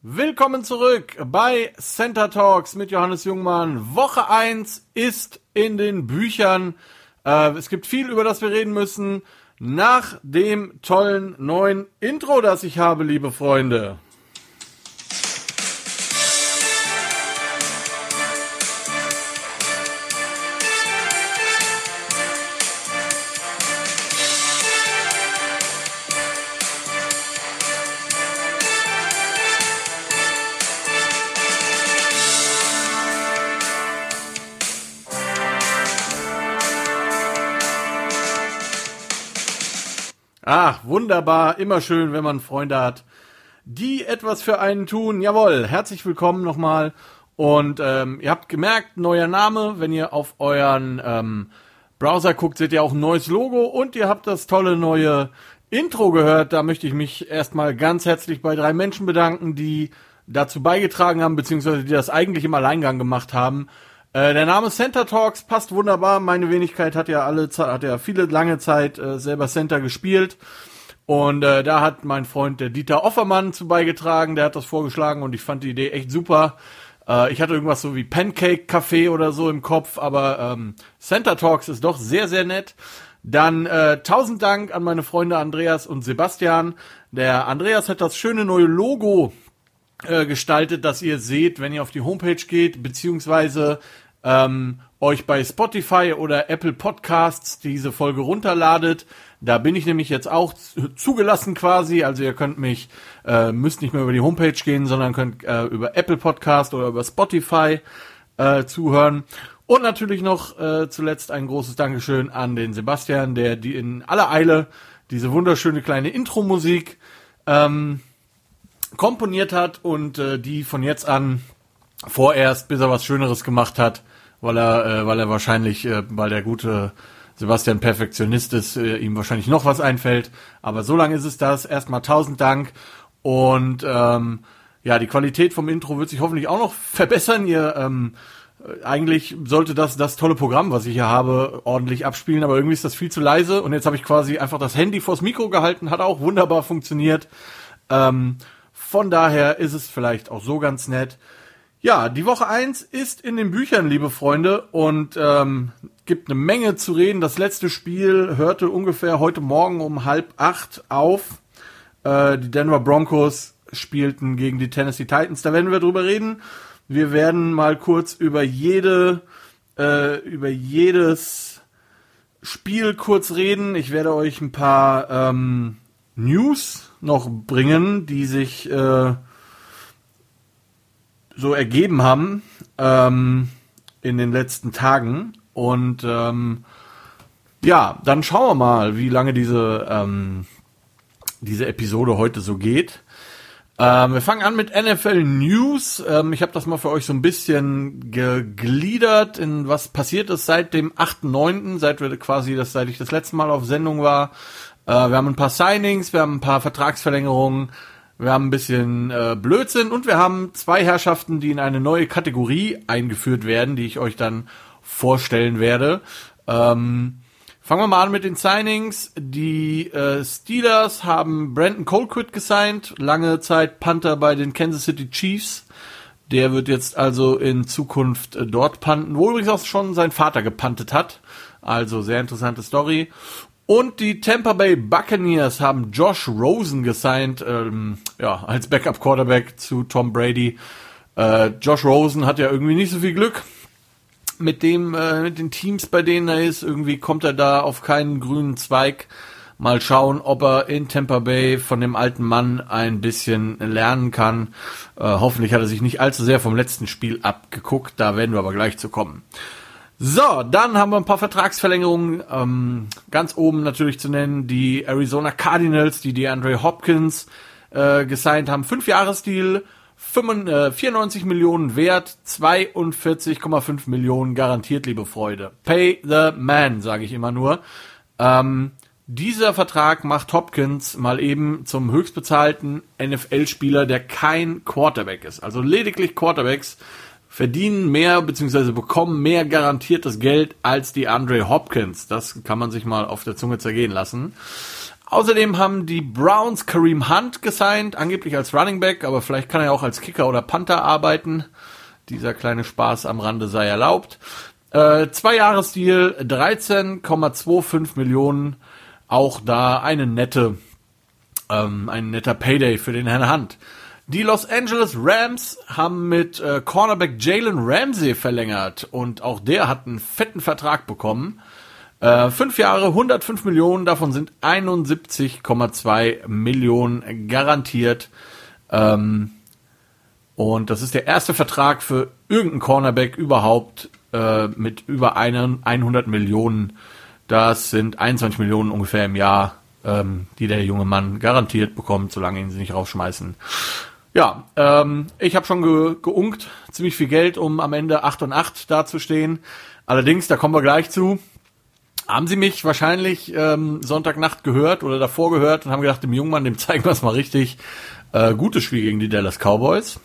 Willkommen zurück bei Center Talks mit Johannes Jungmann. Woche 1 ist in den Büchern. Es gibt viel, über das wir reden müssen. Nach dem tollen neuen Intro, das ich habe, liebe Freunde. Ach, wunderbar, immer schön, wenn man Freunde hat, die etwas für einen tun. Jawohl, herzlich willkommen nochmal. Und ihr habt gemerkt, neuer Name. Wenn ihr auf euren Browser guckt, seht ihr auch ein neues Logo. Und ihr habt das tolle neue Intro gehört. Da möchte ich mich erstmal ganz herzlich bei 3 Menschen bedanken, die dazu beigetragen haben, beziehungsweise die das eigentlich im Alleingang gemacht haben. Der Name Center Talks passt wunderbar. Meine Wenigkeit hat ja viele lange Zeit selber Center gespielt. Und da hat mein Freund der Dieter Offermann zu beigetragen. Der hat das vorgeschlagen und ich fand die Idee echt super. Ich hatte irgendwas so wie Pancake-Café oder so im Kopf, aber Center Talks ist doch sehr, sehr nett. Dann 1000 Dank an meine Freunde Andreas und Sebastian. Der Andreas hat das schöne neue Logo gestaltet, dass ihr seht, wenn ihr auf die Homepage geht, beziehungsweise euch bei Spotify oder Apple Podcasts diese Folge runterladet. Da bin ich nämlich jetzt auch zugelassen quasi, also ihr könnt mich, müsst nicht mehr über die Homepage gehen, sondern könnt über Apple Podcast oder über Spotify zuhören. Und natürlich noch zuletzt ein großes Dankeschön an den Sebastian, der die in aller Eile diese wunderschöne kleine Intro-Musik komponiert hat und die von jetzt an vorerst, bis er was Schöneres gemacht hat, weil er wahrscheinlich, weil der gute Sebastian Perfektionist ist, ihm wahrscheinlich noch was einfällt. Aber so lange ist es das. Erstmal 1000 Dank. Und ja, die Qualität vom Intro wird sich hoffentlich auch noch verbessern. Ihr eigentlich sollte das tolle Programm, was ich hier habe, ordentlich abspielen, aber irgendwie ist das viel zu leise. Und jetzt habe ich quasi einfach das Handy vors Mikro gehalten, hat auch wunderbar funktioniert. Von daher ist es vielleicht auch so ganz nett. Ja, die Woche 1 ist in den Büchern, liebe Freunde, und gibt eine Menge zu reden. Das letzte Spiel hörte ungefähr heute Morgen um 7:30 auf. Die Denver Broncos spielten gegen die Tennessee Titans. Da werden wir drüber reden. Wir werden mal kurz über jedes Spiel kurz reden. Ich werde euch ein paar News noch bringen, die sich so ergeben haben in den letzten Tagen. Und ja, dann schauen wir mal, wie lange diese Episode heute so geht. Wir fangen an mit NFL News. Ich habe das mal für euch so ein bisschen gegliedert, in was passiert ist seit dem 8.9., seit ich das letzte Mal auf Sendung war. Wir haben ein paar Signings, wir haben ein paar Vertragsverlängerungen, wir haben ein bisschen Blödsinn und wir haben 2 Herrschaften, die in eine neue Kategorie eingeführt werden, die ich euch dann vorstellen werde. Fangen wir mal an mit den Signings. Die Steelers haben Brandon Colquitt gesigned, lange Zeit Punter bei den Kansas City Chiefs. Der wird jetzt also in Zukunft dort punten, wo übrigens auch schon sein Vater gepuntet hat. Also sehr interessante Story. Und die Tampa Bay Buccaneers haben Josh Rosen gesigned, als Backup-Quarterback zu Tom Brady. Josh Rosen hat ja irgendwie nicht so viel Glück mit den Teams, bei denen er ist. Irgendwie kommt er da auf keinen grünen Zweig. Mal schauen, ob er in Tampa Bay von dem alten Mann ein bisschen lernen kann. Hoffentlich hat er sich nicht allzu sehr vom letzten Spiel abgeguckt. Da werden wir aber gleich zu kommen. So, dann haben wir ein paar Vertragsverlängerungen, ganz oben natürlich zu nennen, die Arizona Cardinals, die DeAndre Hopkins gesigned haben, 5-Jahres-Deal, 94 Millionen wert, 42,5 Millionen garantiert, liebe Freunde. Pay the man, sage ich immer nur. Dieser Vertrag macht Hopkins mal eben zum höchstbezahlten NFL-Spieler, der kein Quarterback ist, also lediglich Quarterbacks verdienen mehr bzw. bekommen mehr garantiertes Geld als die DeAndre Hopkins. Das kann man sich mal auf der Zunge zergehen lassen. Außerdem haben die Browns Kareem Hunt gesigned, angeblich als Running Back, aber vielleicht kann er auch als Kicker oder Panther arbeiten. Dieser kleine Spaß am Rande sei erlaubt. 2-Jahres-Deal, 13,25 Millionen. Auch da eine nette, ein netter Payday für den Herrn Hunt. Die Los Angeles Rams haben mit Cornerback Jalen Ramsey verlängert und auch der hat einen fetten Vertrag bekommen. 5 Jahre, 105 Millionen, davon sind 71,2 Millionen garantiert. Und das ist der erste Vertrag für irgendeinen Cornerback überhaupt mit über 100 Millionen. Das sind 21 Millionen ungefähr im Jahr, die der junge Mann garantiert bekommt, solange ihn sie nicht rausschmeißen. Ja, ich habe schon geunkt, ziemlich viel Geld, um am Ende 8-8 dazustehen. Allerdings, da kommen wir gleich zu, haben sie mich wahrscheinlich Sonntagnacht gehört oder davor gehört und haben gedacht, dem Jungmann, dem zeigen wir es mal richtig. Gutes Spiel gegen die Dallas Cowboys.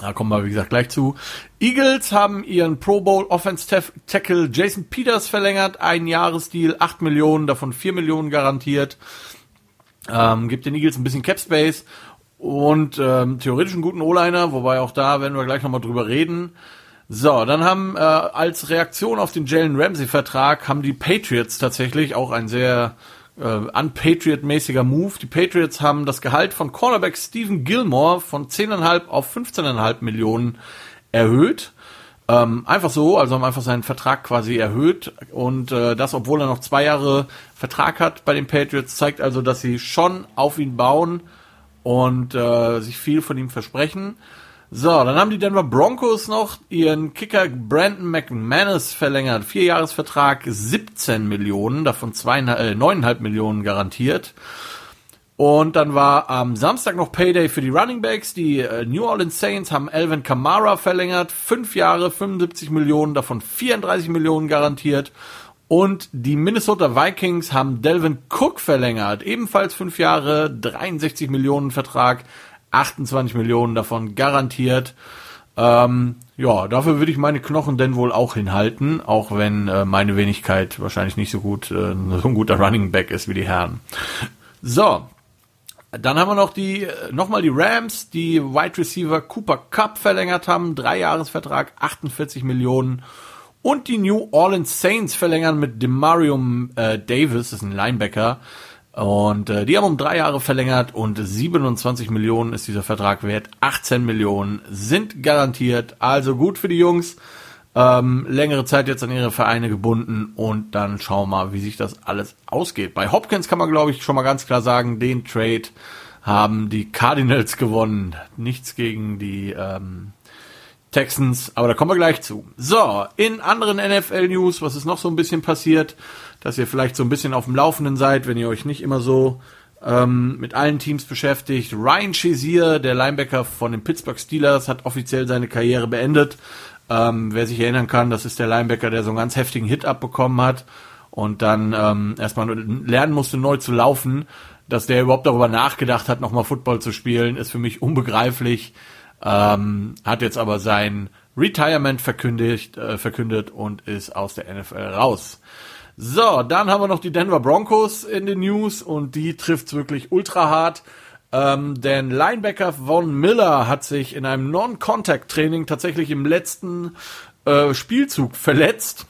Da kommen wir, wie gesagt, gleich zu. Eagles haben ihren Pro Bowl Offensive Tackle Jason Peters verlängert. 1-Jahres-Deal, 8 Millionen, davon 4 Millionen garantiert. Gibt den Eagles ein bisschen Capspace und theoretisch einen guten O-Liner, wobei auch da werden wir gleich nochmal drüber reden. So, dann haben als Reaktion auf den Jalen Ramsey-Vertrag haben die Patriots tatsächlich auch ein sehr un-Patriot-mäßiger Move. Die Patriots haben das Gehalt von Cornerback Steven Gilmore von 10,5 auf 15,5 Millionen erhöht. Einfach so, also haben einfach seinen Vertrag quasi erhöht. Und das, obwohl er noch 2 Jahre Vertrag hat bei den Patriots, zeigt also, dass sie schon auf ihn bauen und sich viel von ihm versprechen. So, dann haben die Denver Broncos noch ihren Kicker Brandon McManus verlängert. 4-Jahres-Vertrag, 17 Millionen, davon 9,5 Millionen garantiert. Und dann war am Samstag noch Payday für die Running Backs. Die New Orleans Saints haben Alvin Kamara verlängert. 5 Jahre, 75 Millionen, davon 34 Millionen garantiert. Und die Minnesota Vikings haben Dalvin Cook verlängert. Ebenfalls 5 Jahre, 63 Millionen Vertrag. 28 Millionen davon garantiert. Ja, dafür würde ich meine Knochen denn wohl auch hinhalten, auch wenn meine Wenigkeit wahrscheinlich nicht so gut, so ein guter Running Back ist wie die Herren. So, dann haben wir noch die Rams, die Wide Receiver Cooper Kupp verlängert haben, 3-Jahres-Vertrag, 48 Millionen. Und die New Orleans Saints verlängern mit DeMario Davis, das ist ein Linebacker. Und die haben um 3 Jahre verlängert und 27 Millionen ist dieser Vertrag wert. 18 Millionen sind garantiert, also gut für die Jungs. Längere Zeit jetzt an ihre Vereine gebunden und dann schauen wir mal, wie sich das alles ausgeht. Bei Hopkins kann man, glaube ich, schon mal ganz klar sagen, den Trade haben die Cardinals gewonnen. Nichts gegen die Texans, aber da kommen wir gleich zu. So, in anderen NFL-News, was ist noch so ein bisschen passiert, dass ihr vielleicht so ein bisschen auf dem Laufenden seid, wenn ihr euch nicht immer so mit allen Teams beschäftigt. Ryan Shazier, der Linebacker von den Pittsburgh Steelers, hat offiziell seine Karriere beendet. Wer sich erinnern kann, das ist der Linebacker, der so einen ganz heftigen Hit abbekommen hat und dann erstmal lernen musste, neu zu laufen. Dass der überhaupt darüber nachgedacht hat, nochmal Football zu spielen, ist für mich unbegreiflich. Hat jetzt aber sein Retirement verkündet und ist aus der NFL raus. So, dann haben wir noch die Denver Broncos in den News und die trifft's wirklich ultra hart. Denn Linebacker Von Miller hat sich in einem Non-Contact-Training tatsächlich im letzten Spielzug verletzt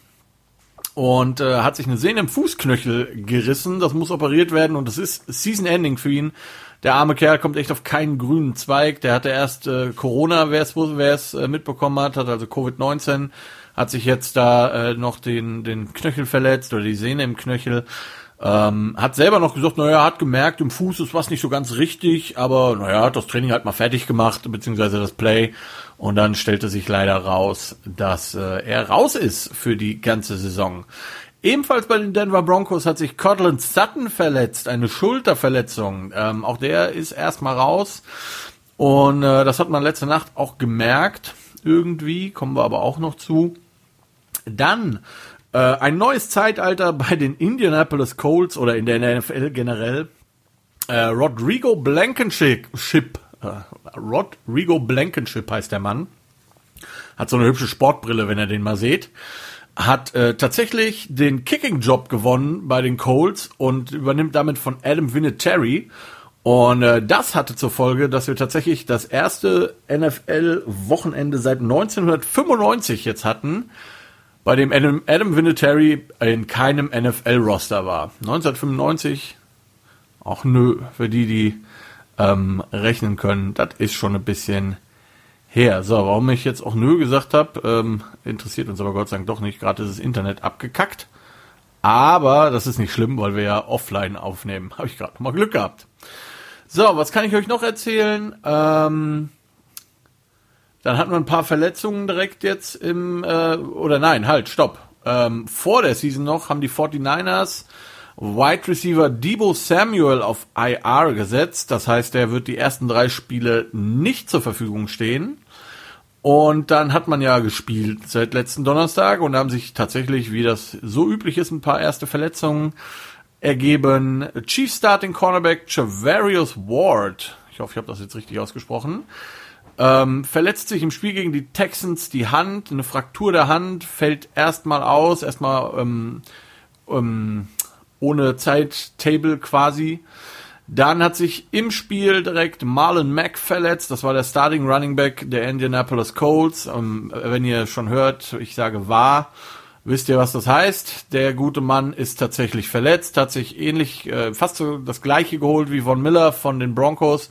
und hat sich eine Sehne im Fußknöchel gerissen. Das muss operiert werden und das ist Season-Ending für ihn. Der arme Kerl kommt echt auf keinen grünen Zweig. Der hatte erst Corona, wer es mitbekommen hat, hat also Covid-19, hat sich jetzt da noch den Knöchel verletzt oder die Sehne im Knöchel. Hat selber noch gesagt, naja, hat gemerkt, im Fuß ist was nicht so ganz richtig, aber naja, hat das Training halt mal fertig gemacht, beziehungsweise das Play. Und dann stellte sich leider raus, dass er raus ist für die ganze Saison. Ebenfalls bei den Denver Broncos hat sich Cortland Sutton verletzt, eine Schulterverletzung. Auch der ist erstmal raus und das hat man letzte Nacht auch gemerkt. Irgendwie kommen wir aber auch noch zu. Dann ein neues Zeitalter bei den Indianapolis Colts oder in der NFL generell. Rodrigo Blankenship heißt der Mann. Hat so eine hübsche Sportbrille, wenn ihr den mal seht. hat tatsächlich den Kicking-Job gewonnen bei den Colts und übernimmt damit von Adam Vinatieri. Und das hatte zur Folge, dass wir tatsächlich das erste NFL-Wochenende seit 1995 jetzt hatten, bei dem Adam Vinatieri in keinem NFL-Roster war. 1995, auch nö, für die rechnen können, das ist schon ein bisschen her. So, warum ich jetzt auch nö gesagt habe, interessiert uns aber Gott sei Dank doch nicht. Gerade ist das Internet abgekackt. Aber das ist nicht schlimm, weil wir ja offline aufnehmen. Habe ich gerade nochmal Glück gehabt. So, was kann ich euch noch erzählen? Dann hatten wir ein paar Verletzungen direkt jetzt vor der Season noch haben die 49ers Wide Receiver Deebo Samuel auf IR gesetzt. Das heißt, der wird die ersten 3 Spiele nicht zur Verfügung stehen. Und dann hat man ja gespielt seit letzten Donnerstag und haben sich tatsächlich, wie das so üblich ist, ein paar erste Verletzungen ergeben. Chief Starting Cornerback Javarius Ward, ich hoffe, ich habe das jetzt richtig ausgesprochen, verletzt sich im Spiel gegen die Texans die Hand, eine Fraktur der Hand, fällt erstmal aus, ohne Zeittable quasi. Dann hat sich im Spiel direkt Marlon Mack verletzt. Das war der Starting Running Back der Indianapolis Colts. Wenn ihr schon hört, ich sage war, wisst ihr, was das heißt. Der gute Mann ist tatsächlich verletzt, hat sich ähnlich, fast so das Gleiche geholt wie Von Miller von den Broncos.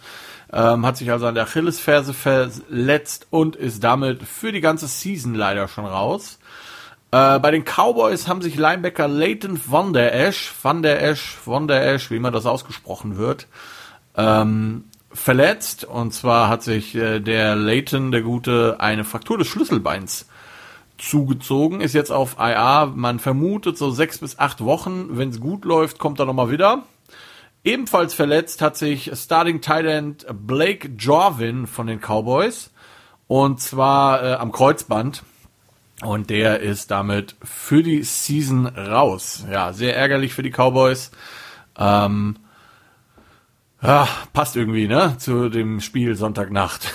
Hat sich also an der Achillesferse verletzt und ist damit für die ganze Season leider schon raus. Bei den Cowboys haben sich Linebacker Leighton Van Der Esch, wie man das ausgesprochen wird, verletzt. Und zwar hat sich der Leighton, der Gute, eine Fraktur des Schlüsselbeins zugezogen, ist jetzt auf IR. Man vermutet so 6 bis 8 Wochen. Wenn es gut läuft, kommt er nochmal wieder. Ebenfalls verletzt hat sich Starting Tight End Blake Jorvin von den Cowboys. Und zwar am Kreuzband. Und der ist damit für die Season raus. Ja, sehr ärgerlich für die Cowboys. Passt irgendwie, ne? Zu dem Spiel Sonntagnacht.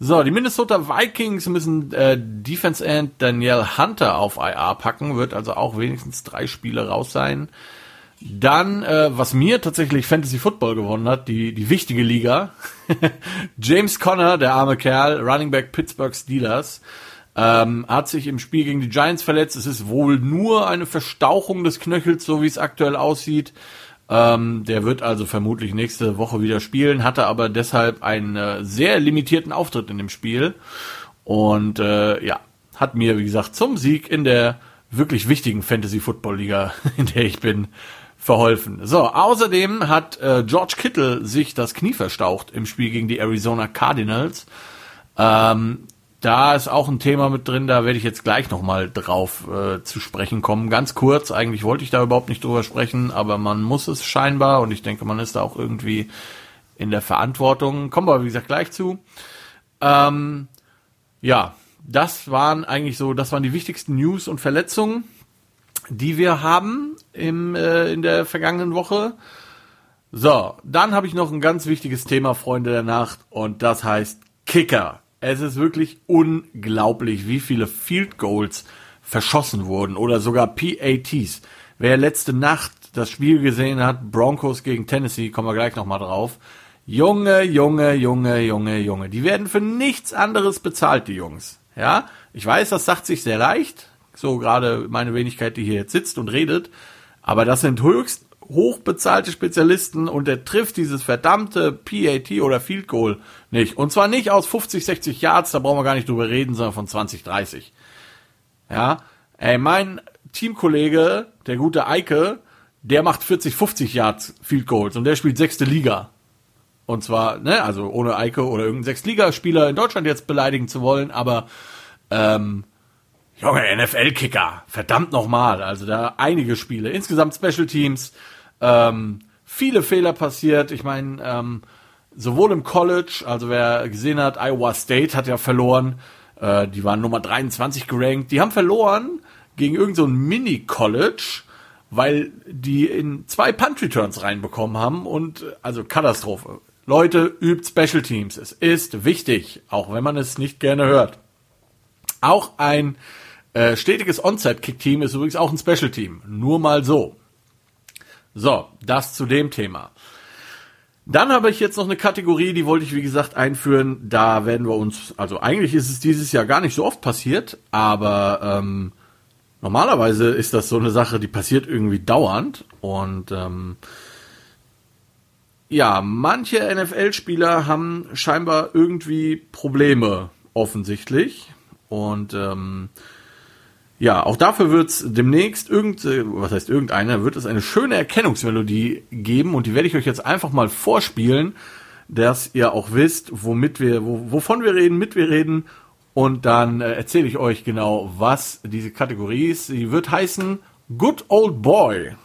So, die Minnesota Vikings müssen Defense End Danielle Hunter auf IR packen. Wird also auch wenigstens 3 Spiele raus sein. Dann, was mir tatsächlich Fantasy Football gewonnen hat, die wichtige Liga. James Conner, der arme Kerl, Running Back Pittsburgh Steelers. Hat sich im Spiel gegen die Giants verletzt. Es ist wohl nur eine Verstauchung des Knöchels, so wie es aktuell aussieht. Der wird also vermutlich nächste Woche wieder spielen, hatte aber deshalb einen sehr limitierten Auftritt in dem Spiel. Und hat mir, wie gesagt, zum Sieg in der wirklich wichtigen Fantasy-Football-Liga, in der ich bin, verholfen. So, außerdem hat George Kittle sich das Knie verstaucht im Spiel gegen die Arizona Cardinals. Da ist auch ein Thema mit drin, da werde ich jetzt gleich nochmal drauf zu sprechen kommen. Ganz kurz, eigentlich wollte ich da überhaupt nicht drüber sprechen, aber man muss es scheinbar und ich denke, man ist da auch irgendwie in der Verantwortung. Kommen wir, wie gesagt, gleich zu. Das waren die wichtigsten News und Verletzungen, die wir haben in der vergangenen Woche. So, dann habe ich noch ein ganz wichtiges Thema, Freunde der Nacht, und das heißt Kicker. Es ist wirklich unglaublich, wie viele Field Goals verschossen wurden oder sogar PATs. Wer letzte Nacht das Spiel gesehen hat, Broncos gegen Tennessee, kommen wir gleich nochmal drauf. Junge. Die werden für nichts anderes bezahlt, die Jungs. Ja, ich weiß, das sagt sich sehr leicht. So gerade meine Wenigkeit, die hier jetzt sitzt und redet. Aber das sind höchst hochbezahlte Spezialisten und der trifft dieses verdammte PAT oder Field Goal nicht. Und zwar nicht aus 50, 60 Yards, da brauchen wir gar nicht drüber reden, sondern von 20, 30. Ja, ey, mein Teamkollege, der gute Eike, der macht 40, 50 Yards Field Goals und der spielt 6. Liga. Und zwar, ne, also ohne Eike oder irgendeinen 6-Liga-Spieler in Deutschland jetzt beleidigen zu wollen, aber Junge, NFL-Kicker, verdammt nochmal, also da einige Spiele, insgesamt Special Teams, viele Fehler passiert, ich meine, sowohl im College, also wer gesehen hat, Iowa State hat ja verloren, die waren Nummer 23 gerankt, die haben verloren gegen irgend so ein Mini-College, weil die in 2 Punt-Returns reinbekommen haben und, also Katastrophe. Leute, übt Special Teams, es ist wichtig, auch wenn man es nicht gerne hört. Auch ein Stetiges Onside-Kick-Team ist übrigens auch ein Special-Team. Nur mal so. So, das zu dem Thema. Dann habe ich jetzt noch eine Kategorie, die wollte ich, wie gesagt, einführen. Da werden wir uns, also eigentlich ist es dieses Jahr gar nicht so oft passiert, aber normalerweise ist das so eine Sache, die passiert irgendwie dauernd. Und manche NFL-Spieler haben scheinbar irgendwie Probleme, offensichtlich. Und auch dafür wird es demnächst eine schöne Erkennungsmelodie geben. Und die werde ich euch jetzt einfach mal vorspielen, dass ihr auch wisst, wovon wir reden, mit wir reden. Und dann erzähle ich euch genau, was diese Kategorie ist. Sie wird heißen Good Old Boy.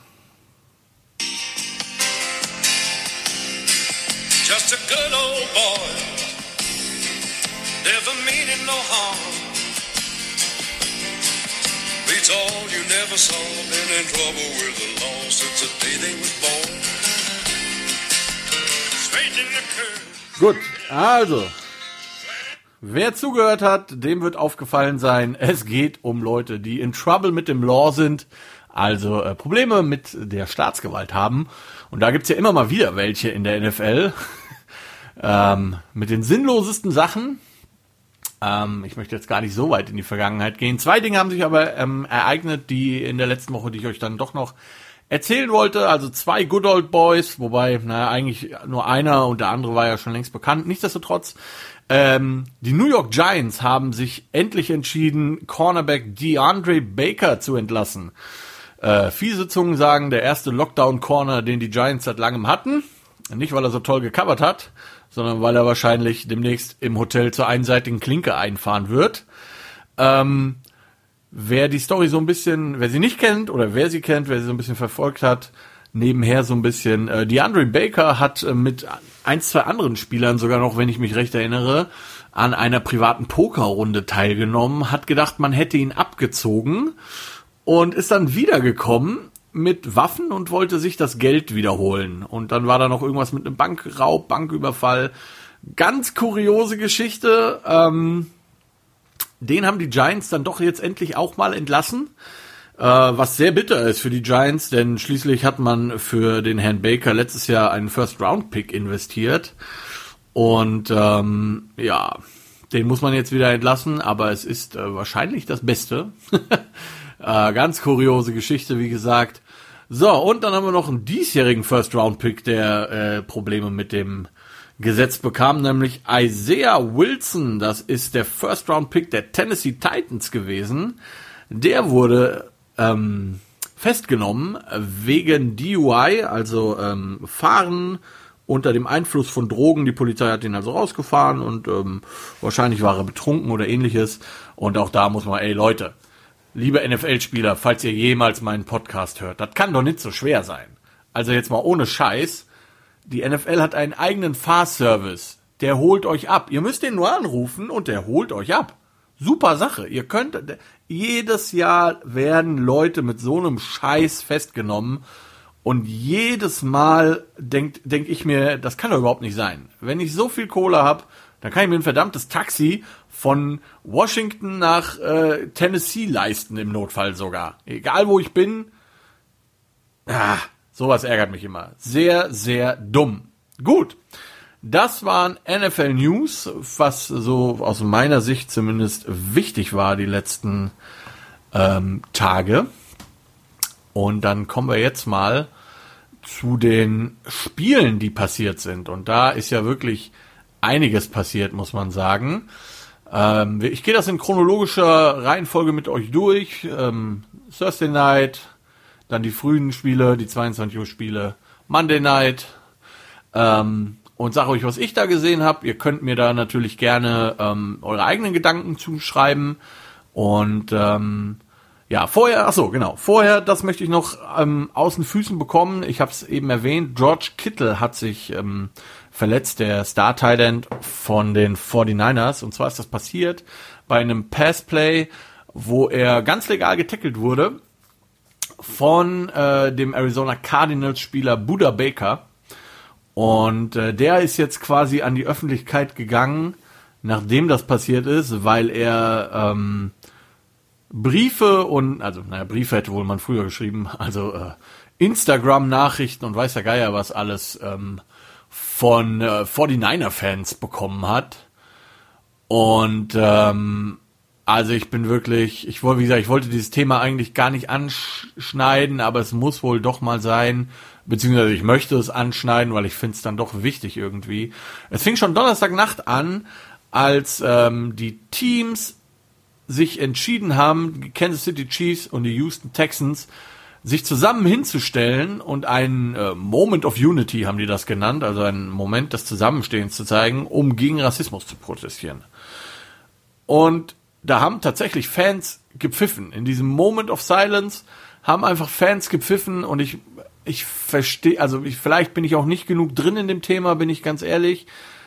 Just a good old boy, never meaning no harm, beats all you never saw, been in trouble with the law since the day they was born, straightening the curve. Gut, also, wer zugehört hat, dem wird aufgefallen sein, es geht um Leute, die in Trouble mit dem Law sind, also Probleme mit der Staatsgewalt haben. Und da gibt's ja immer mal wieder welche in der NFL mit den sinnlosesten Sachen. Ich möchte jetzt gar nicht so weit in die Vergangenheit gehen. Zwei Dinge haben sich aber ereignet, die in der letzten Woche, die ich euch dann doch noch erzählen wollte. Also zwei Good Old Boys, wobei eigentlich nur einer und der andere war ja schon längst bekannt. Nichtsdestotrotz, die New York Giants haben sich endlich entschieden, Cornerback DeAndre Baker zu entlassen. Fiese Zungen sagen, der erste Lockdown-Corner, den die Giants seit langem hatten. Nicht, weil er so toll gecovert hat, sondern weil er wahrscheinlich demnächst im Hotel zur einseitigen Klinke einfahren wird. Wer die Story so ein bisschen, wer sie nicht kennt oder wer sie kennt, wer sie so ein bisschen verfolgt hat, nebenher so ein bisschen. DeAndre Baker hat mit 1, 2 anderen Spielern sogar noch, wenn ich mich recht erinnere, an einer privaten Pokerrunde teilgenommen, hat gedacht, man hätte ihn abgezogen. Und ist dann wiedergekommen mit Waffen und wollte sich das Geld wiederholen. Und dann war da noch irgendwas mit einem Bankraub, Banküberfall. Ganz kuriose Geschichte. Den haben die Giants dann doch jetzt endlich auch mal entlassen. Was sehr bitter ist für die Giants, denn schließlich hat man für den Herrn Baker letztes Jahr einen First-Round-Pick investiert. Und den muss man jetzt wieder entlassen. Aber es ist wahrscheinlich das Beste. Ganz kuriose Geschichte, wie gesagt. So, und dann haben wir noch einen diesjährigen First-Round-Pick, der Probleme mit dem Gesetz bekam, nämlich Isaiah Wilson. Das ist der First-Round-Pick der Tennessee Titans gewesen. Der wurde festgenommen wegen DUI, also Fahren unter dem Einfluss von Drogen. Die Polizei hat ihn also rausgefahren und wahrscheinlich war er betrunken oder ähnliches. Und auch da muss man, Leute... Liebe NFL-Spieler, falls ihr jemals meinen Podcast hört, das kann doch nicht so schwer sein. Also jetzt mal ohne Scheiß, die NFL hat einen eigenen Fahrservice, der holt euch ab. Ihr müsst den nur anrufen und der holt euch ab. Super Sache. Ihr könnt, jedes Jahr werden Leute mit so einem Scheiß festgenommen und jedes Mal denk ich mir, das kann doch überhaupt nicht sein. Wenn ich so viel Kohle habe, dann kann ich mir ein verdammtes Taxi von Washington nach Tennessee leisten, im Notfall sogar. Egal, wo ich bin. Sowas ärgert mich immer. Sehr, sehr dumm. Gut, das waren NFL News, was so aus meiner Sicht zumindest wichtig war die letzten Tage. Und dann kommen wir jetzt mal zu den Spielen, die passiert sind. Und da ist ja wirklich... einiges passiert, muss man sagen. Ich gehe das in chronologischer Reihenfolge mit euch durch. Thursday Night, dann die frühen Spiele, die 22 Uhr Spiele, Monday Night und sage euch, was ich da gesehen habe. Ihr könnt mir da natürlich gerne eure eigenen Gedanken zuschreiben. Und vorher, das möchte ich noch aus den Füßen bekommen. Ich habe es eben erwähnt, George Kittle hat sich verletzt, der Star-Tight End von den 49ers. Und zwar ist das passiert bei einem Pass-Play, wo er ganz legal getackelt wurde von dem Arizona Cardinals-Spieler Budda Baker. Und der ist jetzt quasi an die Öffentlichkeit gegangen, nachdem das passiert ist, weil er Briefe und, also, naja, Briefe hätte wohl man früher geschrieben, also Instagram-Nachrichten und weiß der Geier was alles von 49er-Fans bekommen hat. Und also ich wollte dieses Thema eigentlich gar nicht anschneiden, aber es muss wohl doch mal sein, beziehungsweise ich möchte es anschneiden, weil ich finde es dann doch wichtig irgendwie. Es fing schon Donnerstagnacht an, als die Teams sich entschieden haben, die Kansas City Chiefs und die Houston Texans sich zusammen hinzustellen und einen Moment of Unity, haben die das genannt, also einen Moment des Zusammenstehens zu zeigen, um gegen Rassismus zu protestieren. Und da haben tatsächlich Fans gepfiffen. In diesem Moment of Silence haben einfach Fans gepfiffen und ich verstehe, also vielleicht bin ich auch nicht genug drin in dem Thema, bin ich ganz ehrlich,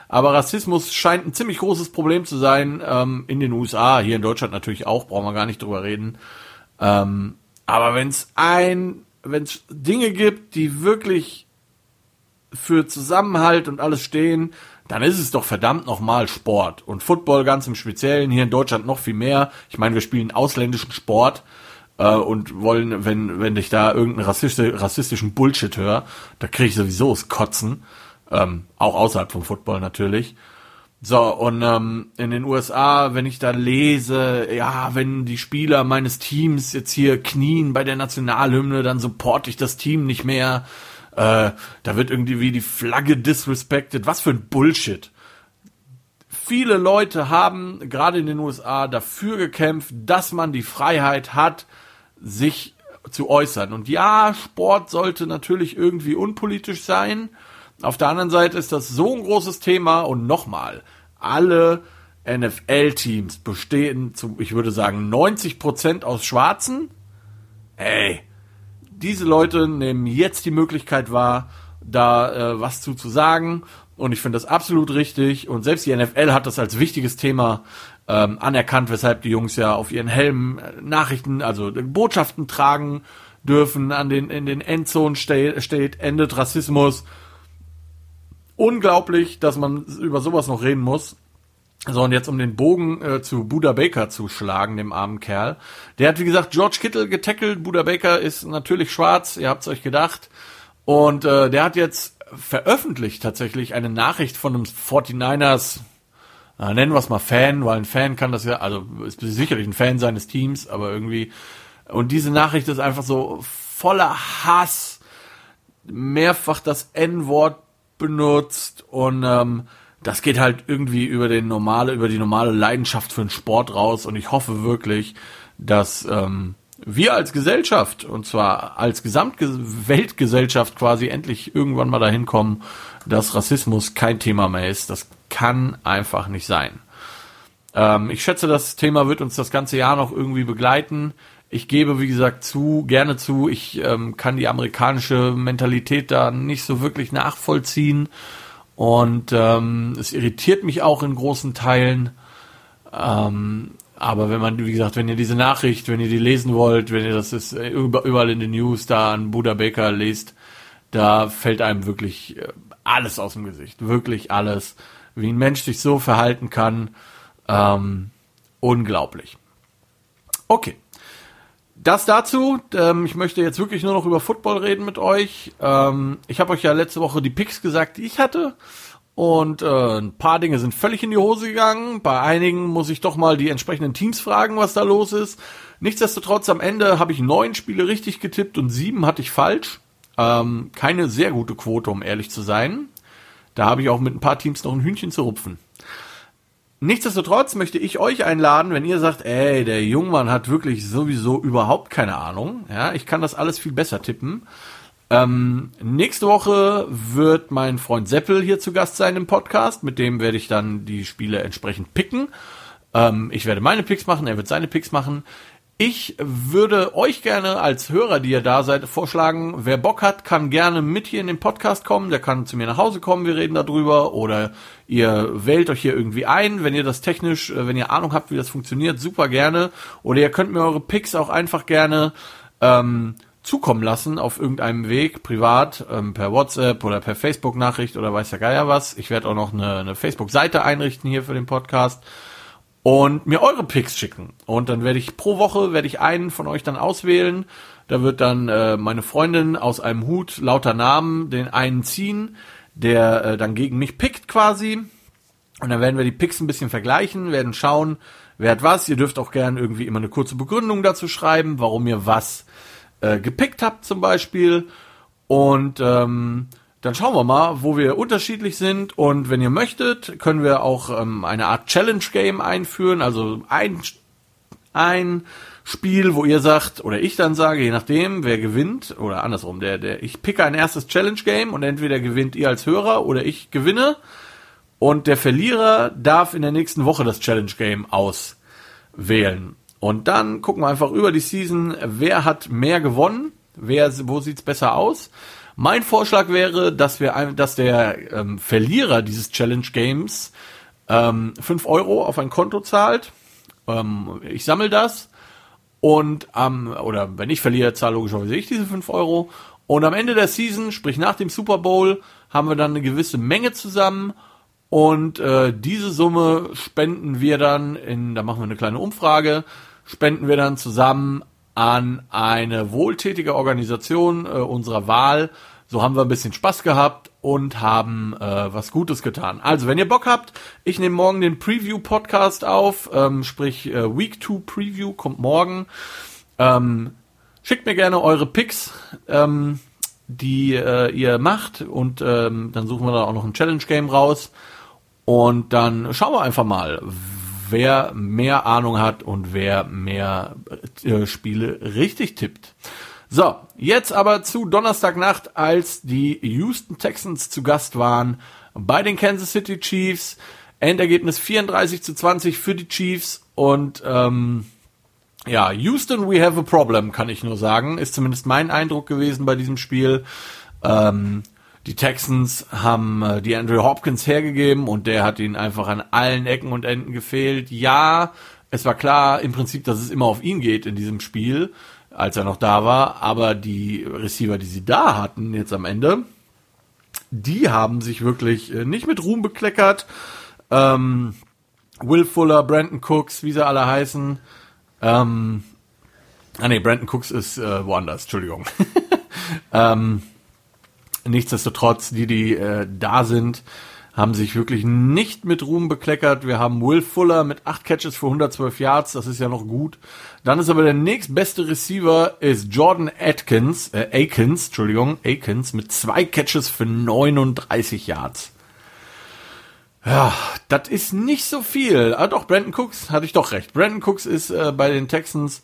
aber Rassismus scheint ein ziemlich großes Problem zu sein in den USA, hier in Deutschland natürlich auch, brauchen wir gar nicht drüber reden. Aber wenn es Dinge gibt, die wirklich für Zusammenhalt und alles stehen, dann ist es doch verdammt nochmal Sport. Und Football ganz im Speziellen, hier in Deutschland noch viel mehr. Ich meine, wir spielen ausländischen Sport und wollen, wenn ich da irgendeinen rassistischen Bullshit höre, da kriege ich sowieso das Kotzen. Auch außerhalb vom Football natürlich. So, und in den USA, wenn ich da lese, ja, wenn die Spieler meines Teams jetzt hier knien bei der Nationalhymne, dann supporte ich das Team nicht mehr. Da wird irgendwie die Flagge disrespected. Was für ein Bullshit. Viele Leute haben, gerade in den USA, dafür gekämpft, dass man die Freiheit hat, sich zu äußern. Und ja, Sport sollte natürlich irgendwie unpolitisch sein. Auf der anderen Seite ist das so ein großes Thema und nochmal, alle NFL-Teams bestehen zu, ich würde sagen, 90% aus Schwarzen. Ey, diese Leute nehmen jetzt die Möglichkeit wahr, da was zu sagen und ich finde das absolut richtig und selbst die NFL hat das als wichtiges Thema anerkannt, weshalb die Jungs ja auf ihren Helmen Nachrichten, also Botschaften tragen dürfen, in den Endzonen steht, endet Rassismus. Unglaublich, dass man über sowas noch reden muss. So, und jetzt um den Bogen zu Budda Baker zu schlagen, dem armen Kerl. Der hat, wie gesagt, George Kittle getackelt. Budda Baker ist natürlich schwarz, ihr habt's euch gedacht. Und der hat jetzt veröffentlicht tatsächlich eine Nachricht von einem 49ers, nennen wir's mal Fan, weil ein Fan kann das ja, also ist sicherlich ein Fan seines Teams, aber irgendwie. Und diese Nachricht ist einfach so voller Hass. Mehrfach das N-Wort benutzt und das geht halt irgendwie über die normale Leidenschaft für den Sport raus und ich hoffe wirklich, dass wir als Gesellschaft und zwar als Weltgesellschaft quasi endlich irgendwann mal dahin kommen, dass Rassismus kein Thema mehr ist. Das kann einfach nicht sein. Ich schätze, das Thema wird uns das ganze Jahr noch irgendwie begleiten. Ich gebe, wie gesagt, gerne zu. Ich kann die amerikanische Mentalität da nicht so wirklich nachvollziehen. Und es irritiert mich auch in großen Teilen. Aber wenn ihr diese Nachricht, wenn ihr die lesen wollt, wenn ihr das ist überall in den News da an Budda Baker lest, da fällt einem wirklich alles aus dem Gesicht. Wirklich alles. Wie ein Mensch sich so verhalten kann. Unglaublich. Okay. Das dazu. Ich möchte jetzt wirklich nur noch über Football reden mit euch. Ich habe euch ja letzte Woche die Picks gesagt, die ich hatte. Und ein paar Dinge sind völlig in die Hose gegangen. Bei einigen muss ich doch mal die entsprechenden Teams fragen, was da los ist. Nichtsdestotrotz, am Ende habe ich 9 Spiele richtig getippt und 7 hatte ich falsch. Keine sehr gute Quote, um ehrlich zu sein. Da habe ich auch mit ein paar Teams noch ein Hühnchen zu rupfen. Nichtsdestotrotz möchte ich euch einladen, wenn ihr sagt, ey, der Jungmann hat wirklich sowieso überhaupt keine Ahnung. Ja, ich kann das alles viel besser tippen. Nächste Woche wird mein Freund Seppel hier zu Gast sein im Podcast. Mit dem werde ich dann die Spiele entsprechend picken. Ich werde meine Picks machen, er wird seine Picks machen. Ich würde euch gerne als Hörer, die ihr da seid, vorschlagen, wer Bock hat, kann gerne mit hier in den Podcast kommen. Der kann zu mir nach Hause kommen, wir reden darüber. Oder ihr wählt euch hier irgendwie ein, wenn ihr das technisch, wenn ihr Ahnung habt, wie das funktioniert, super gerne. Oder ihr könnt mir eure Picks auch einfach gerne zukommen lassen auf irgendeinem Weg, privat, per WhatsApp oder per Facebook-Nachricht oder weiß der Geier was. Ich werde auch noch eine Facebook-Seite einrichten hier für den Podcast. und mir eure Picks schicken. Und dann werde ich pro Woche einen von euch dann auswählen. Da wird dann meine Freundin aus einem Hut lauter Namen den einen ziehen, der dann gegen mich pickt quasi. Und dann werden wir die Picks ein bisschen vergleichen, werden schauen, wer hat was. Ihr dürft auch gerne irgendwie immer eine kurze Begründung dazu schreiben, warum ihr was gepickt habt zum Beispiel. Und dann schauen wir mal, wo wir unterschiedlich sind. Und wenn ihr möchtet, können wir auch eine Art Challenge-Game einführen. Also ein Spiel, wo ihr sagt, oder ich dann sage, je nachdem, wer gewinnt, oder andersrum, ich picke ein erstes Challenge-Game und entweder gewinnt ihr als Hörer oder ich gewinne. Und der Verlierer darf in der nächsten Woche das Challenge-Game auswählen. Und dann gucken wir einfach über die Season, wer hat mehr gewonnen, wo sieht's besser aus. Mein Vorschlag wäre, dass der Verlierer dieses Challenge-Games 5 € auf ein Konto zahlt. Ich sammle das. Und oder wenn ich verliere, zahle logischerweise ich diese 5 €. Und am Ende der Season, sprich nach dem Super Bowl, haben wir dann eine gewisse Menge zusammen. Und diese Summe spenden wir dann, da machen wir eine kleine Umfrage, spenden wir dann zusammen an eine wohltätige Organisation unserer Wahl. So haben wir ein bisschen Spaß gehabt und haben was Gutes getan. Also, wenn ihr Bock habt, ich nehme morgen den Preview-Podcast auf, sprich Week 2 Preview kommt morgen. Schickt mir gerne eure Picks, die ihr macht, und dann suchen wir dann auch noch ein Challenge-Game raus. Und dann schauen wir einfach mal, wer mehr Ahnung hat und wer mehr Spiele richtig tippt. So, jetzt aber zu Donnerstagnacht, als die Houston Texans zu Gast waren bei den Kansas City Chiefs. Endergebnis 34-20 für die Chiefs. Und ja, Houston, we have a problem, kann ich nur sagen. Ist zumindest mein Eindruck gewesen bei diesem Spiel. Die Texans haben DeAndre Hopkins hergegeben und der hat ihnen einfach an allen Ecken und Enden gefehlt. Ja, es war klar im Prinzip, dass es immer auf ihn geht in diesem Spiel, als er noch da war. Aber die Receiver, die sie da hatten jetzt am Ende, die haben sich wirklich nicht mit Ruhm bekleckert. Will Fuller, Brandon Cooks, wie sie alle heißen. Brandon Cooks ist woanders, Entschuldigung. Nichtsdestotrotz, die da sind, haben sich wirklich nicht mit Ruhm bekleckert. Wir haben Will Fuller mit 8 Catches für 112 Yards, das ist ja noch gut. Dann ist aber der nächstbeste Receiver ist Jordan Akins mit 2 Catches für 39 Yards. Ja, das ist nicht so viel. Ah doch, Brandon Cooks, hatte ich doch recht. Brandon Cooks ist bei den Texans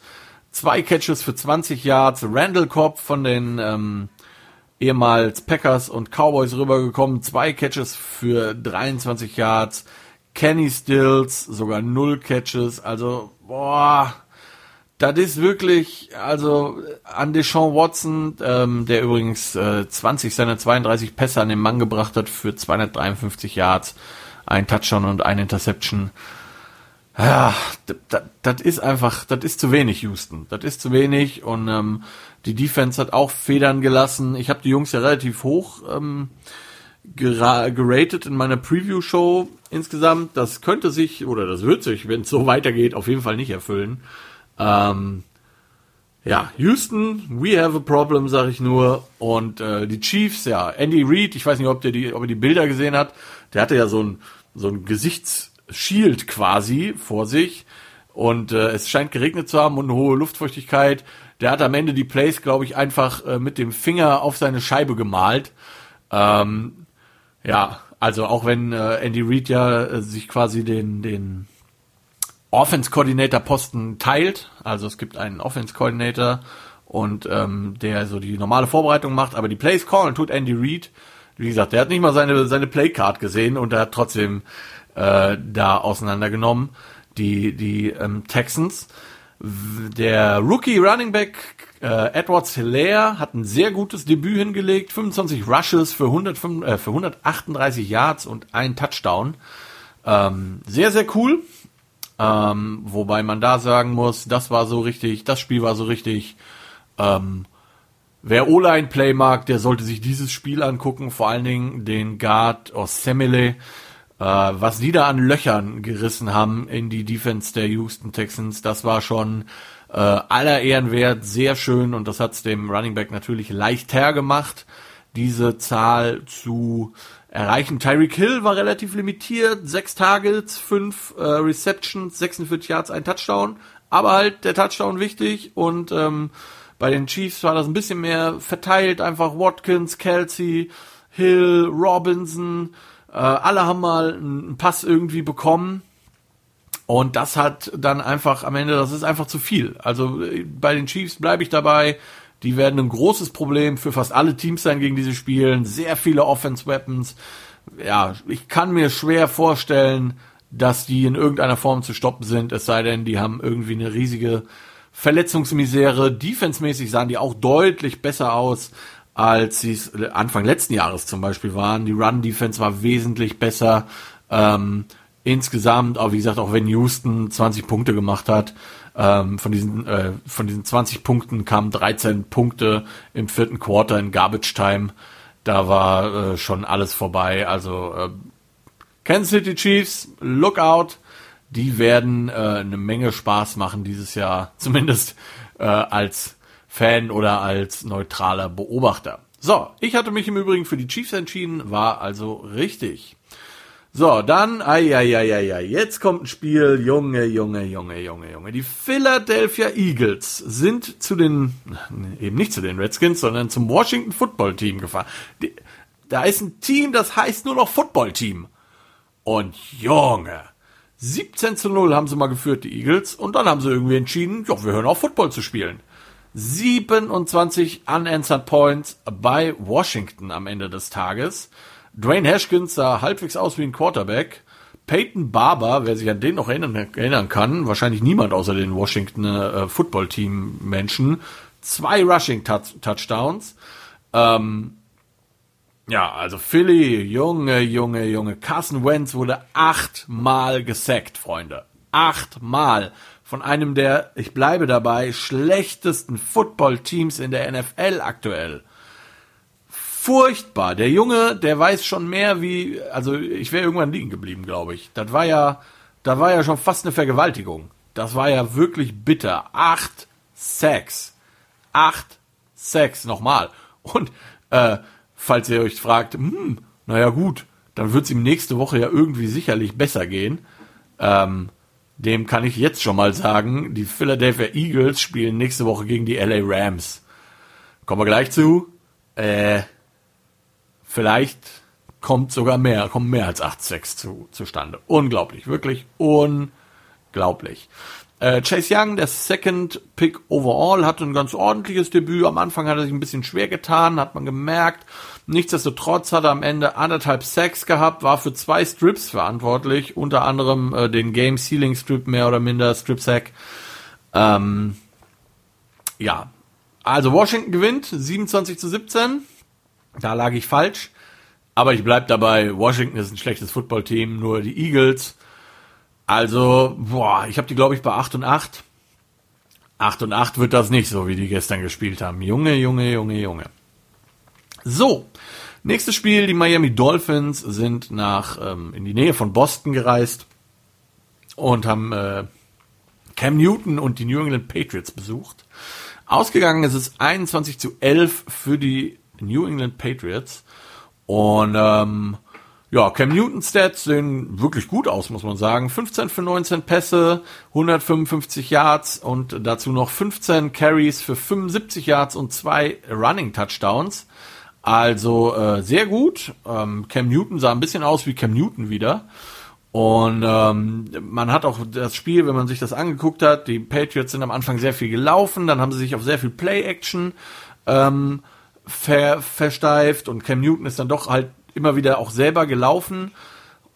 2 Catches für 20 Yards. Randall Cobb von den ehemals Packers und Cowboys rübergekommen, 2 Catches für 23 Yards. Kenny Stills sogar 0 Catches. Also, boah, das ist wirklich, also an Deshaun Watson, der übrigens 20 seiner 32 Pässe an den Mann gebracht hat für 253 Yards. Ein Touchdown und ein Interception. Ja, das ist einfach, das ist zu wenig, Houston. Das ist zu wenig und die Defense hat auch Federn gelassen. Ich habe die Jungs ja relativ hoch geratet in meiner Preview-Show insgesamt. Das könnte sich, oder das wird sich, wenn es so weitergeht, auf jeden Fall nicht erfüllen. Ja, Houston, we have a problem, sag ich nur. Und die Chiefs, ja, Andy Reid, ich weiß nicht, ob ihr die Bilder gesehen habt, der hatte ja so ein Gesichtsschild quasi vor sich und es scheint geregnet zu haben und eine hohe Luftfeuchtigkeit. Der hat am Ende die Plays, glaube ich, einfach mit dem Finger auf seine Scheibe gemalt. Ja, also auch wenn Andy Reid ja sich quasi den Offense-Coordinator-Posten teilt. Also es gibt einen Offense-Coordinator und der so die normale Vorbereitung macht, aber die Plays callen tut Andy Reid. Wie gesagt, der hat nicht mal seine Playcard gesehen und er hat trotzdem da auseinandergenommen die Texans. Der Rookie Running Back Edwards-Helaire hat ein sehr gutes Debüt hingelegt, 25 Rushes für 138 Yards und ein Touchdown. Sehr, sehr cool. Wobei man da sagen muss, das Spiel war so richtig. Wer O-Line Play mag, der sollte sich dieses Spiel angucken, vor allen Dingen den Guard Osemele, was die da an Löchern gerissen haben in die Defense der Houston Texans, das war schon aller Ehren wert, sehr schön, und das hat es dem Running Back natürlich leichter gemacht, diese Zahl zu erreichen. Tyreek Hill war relativ limitiert, 6 Targets, 5 Receptions, 46 Yards, ein Touchdown, aber halt der Touchdown wichtig, und bei den Chiefs war das ein bisschen mehr verteilt, einfach Watkins, Kelsey, Hill, Robinson, alle haben mal einen Pass irgendwie bekommen, und das hat dann einfach am Ende, das ist einfach zu viel. Also bei den Chiefs bleibe ich dabei, die werden ein großes Problem für fast alle Teams sein, gegen die sie spielen, sehr viele Offense Weapons. Ja, ich kann mir schwer vorstellen, dass die in irgendeiner Form zu stoppen sind, es sei denn, die haben irgendwie eine riesige Verletzungsmisere. Defensemäßig sahen die auch deutlich besser aus, als sie es Anfang letzten Jahres zum Beispiel waren. Die Run-Defense war wesentlich besser insgesamt, aber wie gesagt, auch wenn Houston 20 Punkte gemacht hat, von diesen 20 Punkten kamen 13 Punkte im vierten Quarter in Garbage Time. Da war schon alles vorbei. Also Kansas City Chiefs, look out. Die werden eine Menge Spaß machen dieses Jahr, zumindest als Fan oder als neutraler Beobachter. So, ich hatte mich im Übrigen für die Chiefs entschieden, war also richtig. So, dann, jetzt kommt ein Spiel, Junge. Die Philadelphia Eagles sind eben nicht zu den Redskins, sondern zum Washington Football Team gefahren. Da ist ein Team, das heißt nur noch Football Team. Und Junge, 17-0 haben sie mal geführt, die Eagles, und dann haben sie irgendwie entschieden, ja, wir hören auf, Football zu spielen. 27 unanswered Points bei Washington am Ende des Tages. Dwayne Haskins sah halbwegs aus wie ein Quarterback. Peyton Barber, wer sich an den noch erinnern kann, wahrscheinlich niemand außer den Washington Football-Team-Menschen. 2 Rushing-Touchdowns. Ja, also Philly, Junge. Carson Wentz wurde 8-mal gesackt, Freunde. 8-mal. Von einem der, ich bleibe dabei, schlechtesten Football-Teams in der NFL aktuell. Furchtbar. Der Junge, der weiß schon mehr wie, also ich wäre irgendwann liegen geblieben, glaube ich. Das war ja schon fast eine Vergewaltigung. Das war ja wirklich bitter. 8 Sacks. 8 Sacks, nochmal. Und, falls ihr euch fragt, naja gut, dann wird's ihm nächste Woche ja irgendwie sicherlich besser gehen. Dem kann ich jetzt schon mal sagen, die Philadelphia Eagles spielen nächste Woche gegen die LA Rams. Kommen wir gleich zu. Vielleicht kommen mehr als 8 Sacks zustande. Unglaublich, wirklich unglaublich. Chase Young, der Second Pick overall, hatte ein ganz ordentliches Debüt. Am Anfang hat er sich ein bisschen schwer getan, hat man gemerkt. Nichtsdestotrotz hat er am Ende 1,5 Sacks gehabt, war für 2 Strips verantwortlich, unter anderem den Game-Sealing-Strip, mehr oder minder Strip-Sack. Ja, also Washington gewinnt, 27-17. Da lag ich falsch, aber ich bleib dabei, Washington ist ein schlechtes Football-Team, nur die Eagles. Also, ich habe die, glaube ich, bei 8-8. 8-8 wird das nicht, so wie die gestern gespielt haben. Junge. So, nächstes Spiel, die Miami Dolphins sind in die Nähe von Boston gereist und haben Cam Newton und die New England Patriots besucht. Ausgegangen ist es 21-11 für die New England Patriots. Und ja, Cam Newton-Stats sehen wirklich gut aus, muss man sagen. 15 für 19 Pässe, 155 Yards und dazu noch 15 Carries für 75 Yards und 2 Running-Touchdowns. Also sehr gut. Cam Newton sah ein bisschen aus wie Cam Newton wieder. Und man hat auch das Spiel, wenn man sich das angeguckt hat, die Patriots sind am Anfang sehr viel gelaufen, dann haben sie sich auf sehr viel Play-Action versteift und Cam Newton ist dann doch halt immer wieder auch selber gelaufen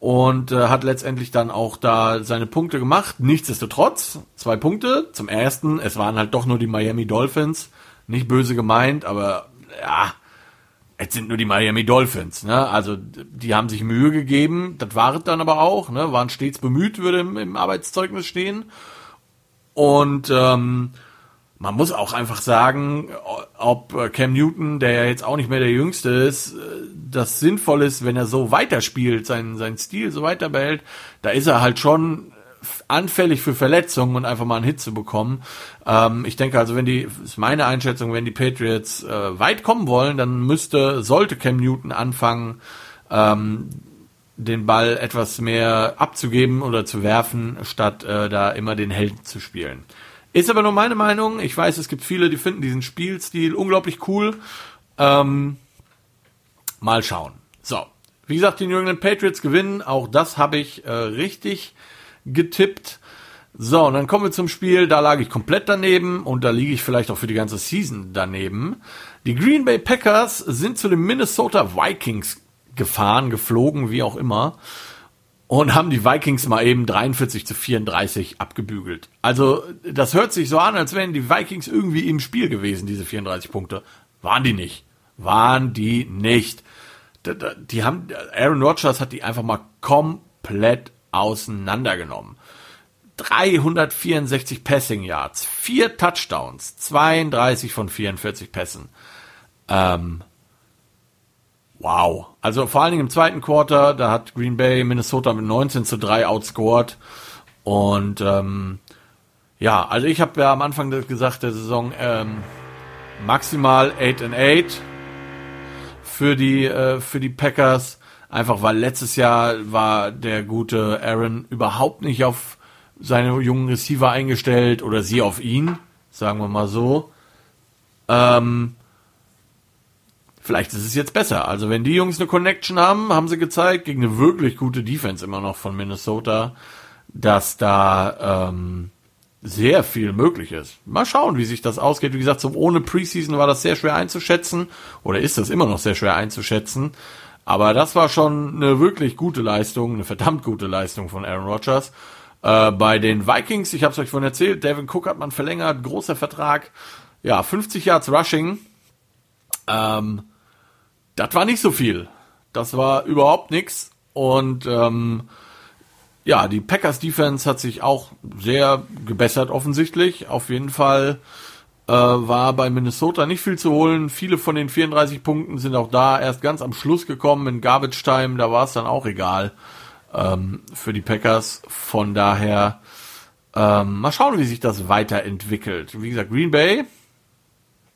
und hat letztendlich dann auch da seine Punkte gemacht. Nichtsdestotrotz, 2 Punkte. Zum ersten, es waren halt doch nur die Miami Dolphins. Nicht böse gemeint, aber ja, es sind nur die Miami Dolphins. Ne? Also die haben sich Mühe gegeben, das war es dann aber auch. Ne? Waren stets bemüht, würde im Arbeitszeugnis stehen. Und Man muss auch einfach sagen, ob Cam Newton, der ja jetzt auch nicht mehr der Jüngste ist, das sinnvoll ist, wenn er so weiterspielt, seinen Stil so weiter behält. Da ist er halt schon anfällig für Verletzungen und einfach mal einen Hit zu bekommen. Ich denke also, ist meine Einschätzung, wenn die Patriots weit kommen wollen, dann sollte Cam Newton anfangen, den Ball etwas mehr abzugeben oder zu werfen, statt da immer den Helden zu spielen. Ist aber nur meine Meinung. Ich weiß, es gibt viele, die finden diesen Spielstil unglaublich cool. Mal schauen. So, wie gesagt, die New England Patriots gewinnen. Auch das habe ich richtig getippt. So, und dann kommen wir zum Spiel. Da lag ich komplett daneben und da liege ich vielleicht auch für die ganze Season daneben. Die Green Bay Packers sind zu den Minnesota Vikings geflogen, wie auch immer. Und haben die Vikings mal eben 43-34 abgebügelt. Also das hört sich so an, als wären die Vikings irgendwie im Spiel gewesen, diese 34 Punkte. Waren die nicht. Aaron Rodgers hat die einfach mal komplett auseinandergenommen. 364 Passing Yards, 4 Touchdowns, 32 von 44 Pässen. Wow. Also vor allen Dingen im zweiten Quarter, da hat Green Bay Minnesota mit 19-3 outscored. Und also ich habe ja am Anfang gesagt, der Saison maximal 8-8 für die Packers. Einfach weil letztes Jahr war der gute Aaron überhaupt nicht auf seine jungen Receiver eingestellt oder sie auf ihn, sagen wir mal so. Vielleicht ist es jetzt besser. Also wenn die Jungs eine Connection haben, haben sie gezeigt, gegen eine wirklich gute Defense immer noch von Minnesota, dass da sehr viel möglich ist. Mal schauen, wie sich das ausgeht. Wie gesagt, so ohne Preseason war das sehr schwer einzuschätzen oder ist das immer noch sehr schwer einzuschätzen. Aber das war schon eine wirklich gute Leistung, eine verdammt gute Leistung von Aaron Rodgers. Bei den Vikings, ich habe es euch vorhin erzählt, Dalvin Cook hat man verlängert, großer Vertrag. Ja, 50 Yards Rushing. Das war nicht so viel. Das war überhaupt nichts. Und die Packers-Defense hat sich auch sehr gebessert offensichtlich. Auf jeden Fall war bei Minnesota nicht viel zu holen. Viele von den 34 Punkten sind auch da erst ganz am Schluss gekommen in Garbage Time. Da war es dann auch egal für die Packers. Von daher mal schauen, wie sich das weiterentwickelt. Wie gesagt, Green Bay...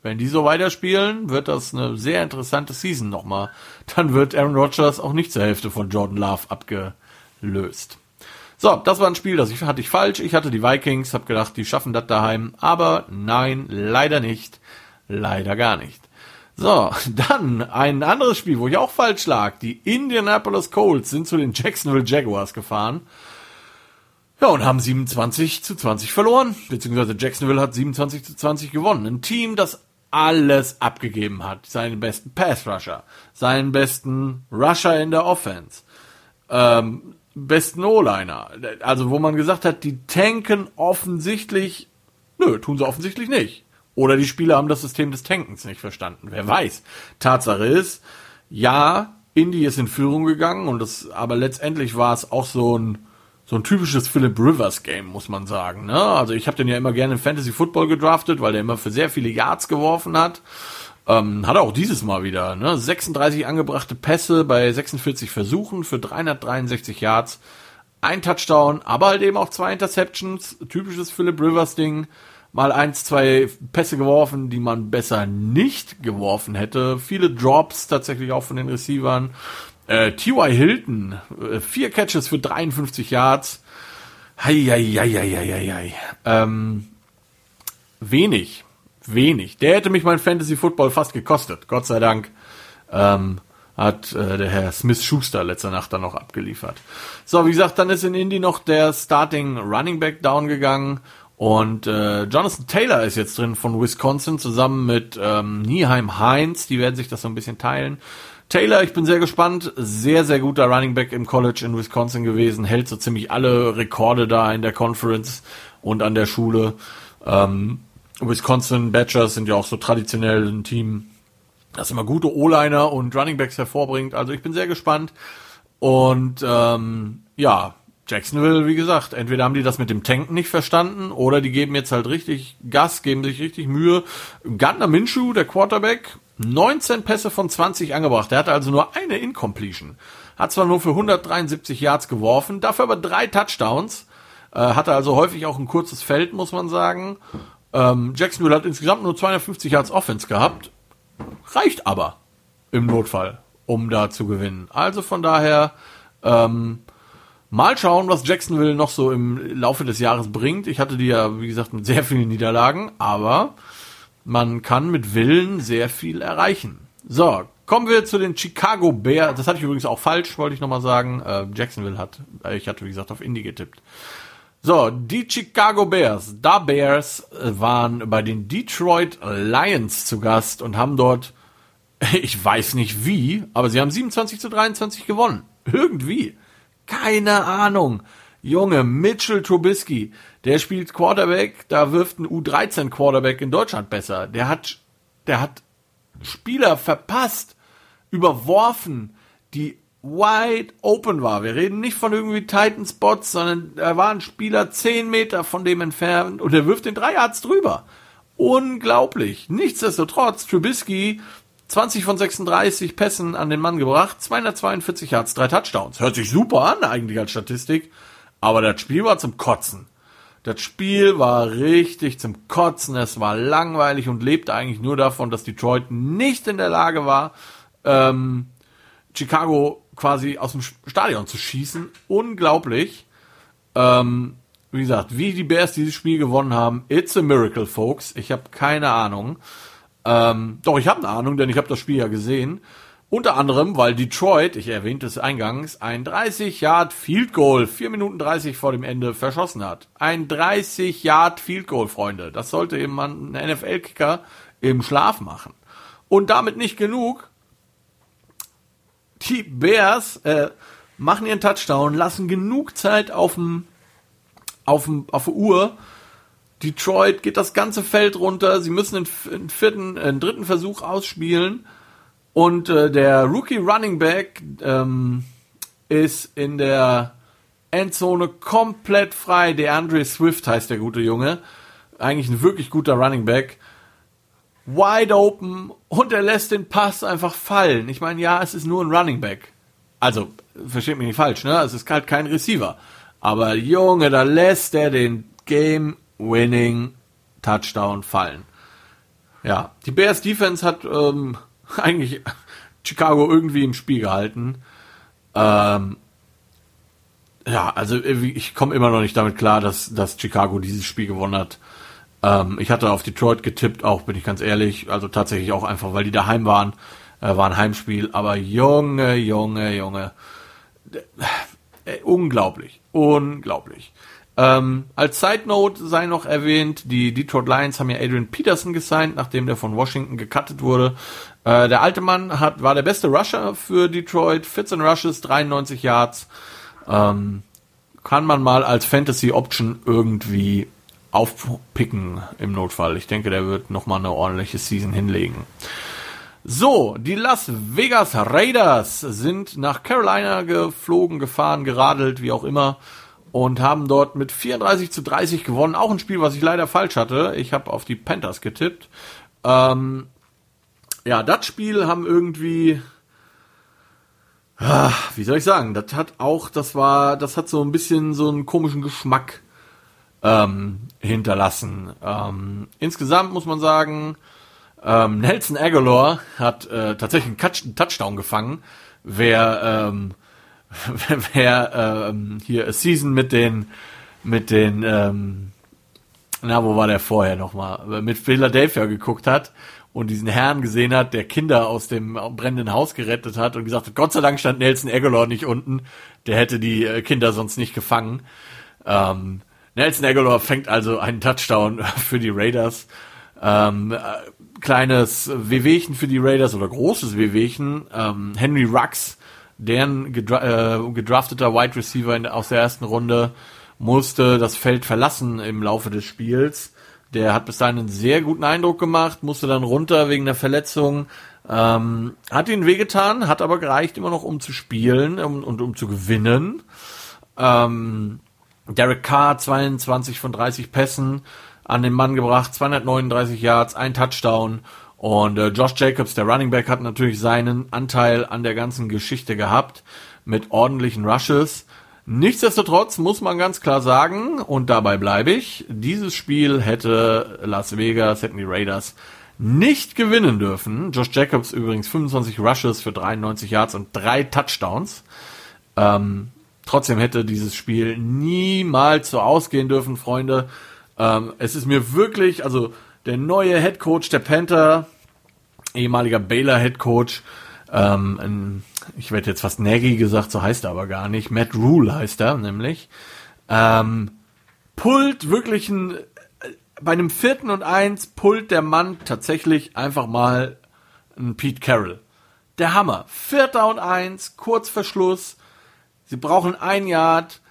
Wenn die so weiterspielen, wird das eine sehr interessante Season nochmal. Dann wird Aaron Rodgers auch nicht zur Hälfte von Jordan Love abgelöst. So, das war ein Spiel, hatte ich falsch. Ich hatte die Vikings, habe gedacht, die schaffen das daheim. Aber nein, leider nicht. Leider gar nicht. So, dann ein anderes Spiel, wo ich auch falsch lag. Die Indianapolis Colts sind zu den Jacksonville Jaguars gefahren. Ja, und haben 27-20 verloren. Beziehungsweise Jacksonville hat 27-20 gewonnen. Ein Team, das alles abgegeben hat. Seinen besten Pass-Rusher, seinen besten Rusher in der Offense, besten O-Liner. Also wo man gesagt hat, die tanken offensichtlich, tun sie offensichtlich nicht. Oder die Spieler haben das System des Tankens nicht verstanden, wer weiß. Tatsache ist, ja, Indy ist in Führung gegangen, aber letztendlich war es auch so ein typisches Philip Rivers-Game, muss man sagen. Ne? Also ich habe den ja immer gerne in Fantasy Football gedraftet, weil der immer für sehr viele Yards geworfen hat. Hat er auch dieses Mal wieder. Ne? 36 angebrachte Pässe bei 46 Versuchen für 363 Yards. Ein Touchdown, aber halt eben auch 2 Interceptions. Typisches Philip Rivers-Ding. Mal 1-2 Pässe geworfen, die man besser nicht geworfen hätte. Viele Drops tatsächlich auch von den Receivern. T.Y. Hilton, 4 Catches für 53 Yards. Heieieiei. Wenig. Der hätte mich mein Fantasy-Football fast gekostet. Gott sei Dank hat der Herr Smith-Schuster letzte Nacht dann noch abgeliefert. So, wie gesagt, dann ist in Indy noch der Starting Running Back down gegangen. Und Jonathan Taylor ist jetzt drin von Wisconsin zusammen mit Nyheim Hines. Die werden sich das so ein bisschen teilen. Taylor, ich bin sehr gespannt, sehr, sehr guter Running Back im College in Wisconsin gewesen, hält so ziemlich alle Rekorde da in der Conference und an der Schule. Wisconsin Badgers sind ja auch so traditionell ein Team, das immer gute O-Liner und Running Backs hervorbringt, also ich bin sehr gespannt und Jacksonville, wie gesagt, entweder haben die das mit dem Tanken nicht verstanden oder die geben jetzt halt richtig Gas, geben sich richtig Mühe. Gardner Minshew, der Quarterback, 19 Pässe von 20 angebracht. Der hatte also nur eine Incompletion. Hat zwar nur für 173 Yards geworfen, dafür aber 3 Touchdowns. Hatte also häufig auch ein kurzes Feld, muss man sagen. Jacksonville hat insgesamt nur 250 Yards Offense gehabt. Reicht aber im Notfall, um da zu gewinnen. Also von daher... mal schauen, was Jacksonville noch so im Laufe des Jahres bringt. Ich hatte die ja, wie gesagt, mit sehr vielen Niederlagen, aber man kann mit Willen sehr viel erreichen. So, kommen wir zu den Chicago Bears. Das hatte ich übrigens auch falsch, wollte ich nochmal sagen. Jacksonville hat, ich hatte, wie gesagt, auf Indy getippt. So, die Chicago Bears, da Bears, waren bei den Detroit Lions zu Gast und haben dort, ich weiß nicht wie, aber sie haben 27-23 gewonnen. Irgendwie. Keine Ahnung. Junge, Mitchell Trubisky, der spielt Quarterback, da wirft ein U13-Quarterback in Deutschland besser. Der hat Spieler verpasst, überworfen, die wide open war. Wir reden nicht von irgendwie Titan-Spots, sondern da war ein Spieler 10 Meter von dem entfernt und er wirft den 3 Yards drüber. Unglaublich. Nichtsdestotrotz, Trubisky... 20 von 36 Pässen an den Mann gebracht, 242 Yards, 3 Touchdowns. Hört sich super an eigentlich als Statistik, aber das Spiel war zum Kotzen. Das Spiel war richtig zum Kotzen, es war langweilig und lebte eigentlich nur davon, dass Detroit nicht in der Lage war, Chicago quasi aus dem Stadion zu schießen. Unglaublich. Wie gesagt, wie die Bears dieses Spiel gewonnen haben, it's a miracle, folks. Ich habe keine Ahnung. Doch, ich habe eine Ahnung, denn ich habe das Spiel ja gesehen. Unter anderem, weil Detroit, ich erwähnte es eingangs, ein 30-Yard-Field-Goal 4 Minuten 30 vor dem Ende verschossen hat. Ein 30-Yard-Field-Goal, Freunde. Das sollte eben ein NFL-Kicker im Schlaf machen. Und damit nicht genug. Die Bears machen ihren Touchdown, lassen genug Zeit auf der Uhr. Detroit geht das ganze Feld runter, sie müssen einen dritten Versuch ausspielen und der Rookie Running Back ist in der Endzone komplett frei. DeAndre Swift heißt der gute Junge, eigentlich ein wirklich guter Running Back, wide open und er lässt den Pass einfach fallen. Ich meine, ja, es ist nur ein Running Back, also versteht mich nicht falsch, ne? Es ist halt kein Receiver, aber Junge, da lässt er den Game-Winning-Touchdown fallen. Ja, die Bears-Defense hat eigentlich Chicago irgendwie im Spiel gehalten. Ja, also ich komme immer noch nicht damit klar, dass Chicago dieses Spiel gewonnen hat. Ich hatte auf Detroit getippt, auch bin ich ganz ehrlich. Also tatsächlich auch einfach, weil die daheim waren. War ein Heimspiel. Aber Junge, Junge, Junge. Unglaublich. Unglaublich. Als Side-Note sei noch erwähnt, die Detroit Lions haben ja Adrian Peterson gesigned, nachdem der von Washington gecuttet wurde. Der alte Mann war der beste Rusher für Detroit, 14 Rushes, 93 Yards. Kann man mal als Fantasy-Option irgendwie aufpicken im Notfall. Ich denke, der wird nochmal eine ordentliche Season hinlegen. So, die Las Vegas Raiders sind nach Carolina geflogen, gefahren, geradelt, wie auch immer. Und haben dort mit 34-30 gewonnen. Auch ein Spiel, was ich leider falsch hatte. Ich habe auf die Panthers getippt. Ja, das Spiel haben irgendwie... wie soll ich sagen? Das hat so ein bisschen so einen komischen Geschmack hinterlassen. Insgesamt muss man sagen, Nelson Aguilar hat tatsächlich einen Touchdown gefangen. Wer hier a Season wo war der vorher nochmal, mit Philadelphia geguckt hat und diesen Herrn gesehen hat, der Kinder aus dem brennenden Haus gerettet hat und gesagt hat, Gott sei Dank stand Nelson Aguilar nicht unten, der hätte die Kinder sonst nicht gefangen. Nelson Aguilar fängt also einen Touchdown für die Raiders. Kleines Wehwehchen für die Raiders oder großes Wehwehchen. Henry Ruggs, deren gedrafteter Wide Receiver aus der ersten Runde, musste das Feld verlassen im Laufe des Spiels. Der hat bis dahin einen sehr guten Eindruck gemacht, musste dann runter wegen der Verletzung. Hat ihn wehgetan, hat aber gereicht, immer noch um zu spielen und um zu gewinnen. Derek Carr, 22 von 30 Pässen an den Mann gebracht, 239 Yards, ein Touchdown. Und Josh Jacobs, der Running Back, hat natürlich seinen Anteil an der ganzen Geschichte gehabt mit ordentlichen Rushes. Nichtsdestotrotz muss man ganz klar sagen, und dabei bleibe ich, dieses Spiel hätten die Raiders nicht gewinnen dürfen. Josh Jacobs übrigens 25 Rushes für 93 Yards und 3 Touchdowns. Trotzdem hätte dieses Spiel niemals so ausgehen dürfen, Freunde. Es ist mir wirklich, also der neue Head Coach der Panther, ehemaliger Baylor Head Coach, ich werde jetzt fast Nagy gesagt, so heißt er aber gar nicht. Matt Rule heißt er nämlich. Pult wirklich bei einem 4. und 1 pult der Mann tatsächlich einfach mal einen Pete Carroll. Der Hammer. 4. und 1, kurz vor Schluss. Sie brauchen ein Yard.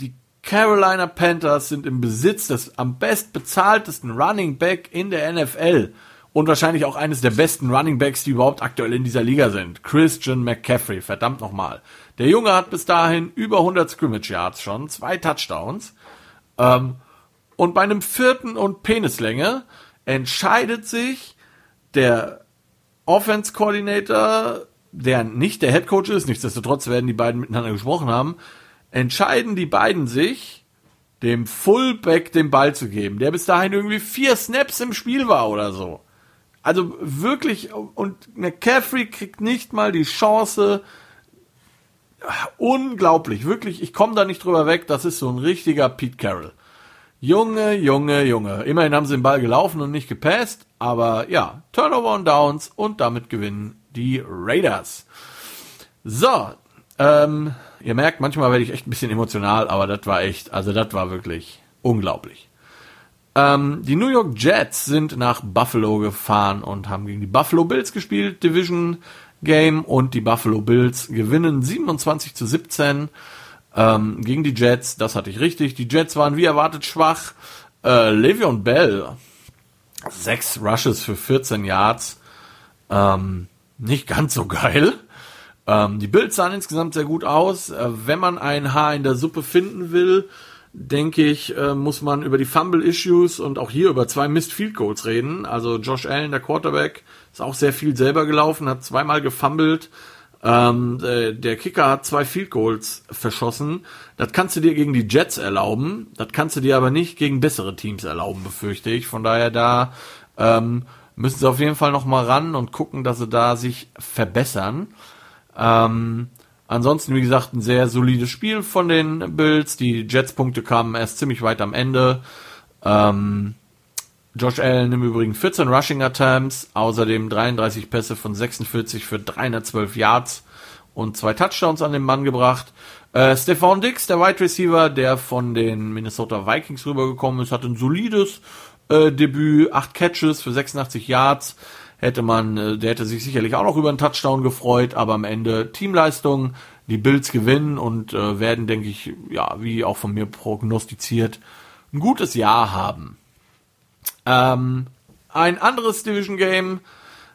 Die Carolina Panthers sind im Besitz des am bestbezahltesten Running Back in der NFL und wahrscheinlich auch eines der besten Running Backs, die überhaupt aktuell in dieser Liga sind. Christian McCaffrey, verdammt nochmal. Der Junge hat bis dahin über 100 Scrimmage Yards schon, 2 Touchdowns. Und bei einem 4. und Penislänge entscheidet sich der Offense-Coordinator, der nicht der Headcoach ist, nichtsdestotrotz werden die beiden miteinander gesprochen haben, entscheiden die beiden sich, dem Fullback den Ball zu geben, der bis dahin irgendwie 4 Snaps im Spiel war oder so. Also wirklich, und McCaffrey kriegt nicht mal die Chance. Unglaublich, wirklich, ich komme da nicht drüber weg, das ist so ein richtiger Pete Carroll. Junge. Immerhin haben sie den Ball gelaufen und nicht gepasst, aber ja, Turnover und Downs und damit gewinnen die Raiders. So, ihr merkt, manchmal werde ich echt ein bisschen emotional, aber das war wirklich unglaublich. Die New York Jets sind nach Buffalo gefahren und haben gegen die Buffalo Bills gespielt, Division Game, und die Buffalo Bills gewinnen 27-17 gegen die Jets. Das hatte ich richtig. Die Jets waren wie erwartet schwach. Le'Veon Bell, 6 Rushes für 14 Yards, nicht ganz so geil. Die Bills sahen insgesamt sehr gut aus. Wenn man ein Haar in der Suppe finden will, denke ich, muss man über die Fumble-Issues und auch hier über 2 Missed-Field-Goals reden. Also Josh Allen, der Quarterback, ist auch sehr viel selber gelaufen, hat 2-mal gefummelt. Der Kicker hat 2 Field-Goals verschossen. Das kannst du dir gegen die Jets erlauben. Das kannst du dir aber nicht gegen bessere Teams erlauben, befürchte ich. Von daher da müssen sie auf jeden Fall nochmal ran und gucken, dass sie da sich verbessern. Ansonsten, wie gesagt, ein sehr solides Spiel von den Bills. Die Jets-Punkte kamen erst ziemlich weit am Ende. Josh Allen im Übrigen 14 Rushing Attempts, außerdem 33 Pässe von 46 für 312 Yards und 2 Touchdowns an den Mann gebracht. Stephon Diggs, der Wide Receiver, der von den Minnesota Vikings rübergekommen ist, hat ein solides Debüt, 8 Catches für 86 Yards. Der hätte sich sicherlich auch noch über einen Touchdown gefreut, aber am Ende Teamleistung, die Bills gewinnen und werden, denke ich, ja, wie auch von mir prognostiziert, ein gutes Jahr haben. Ein anderes Division Game,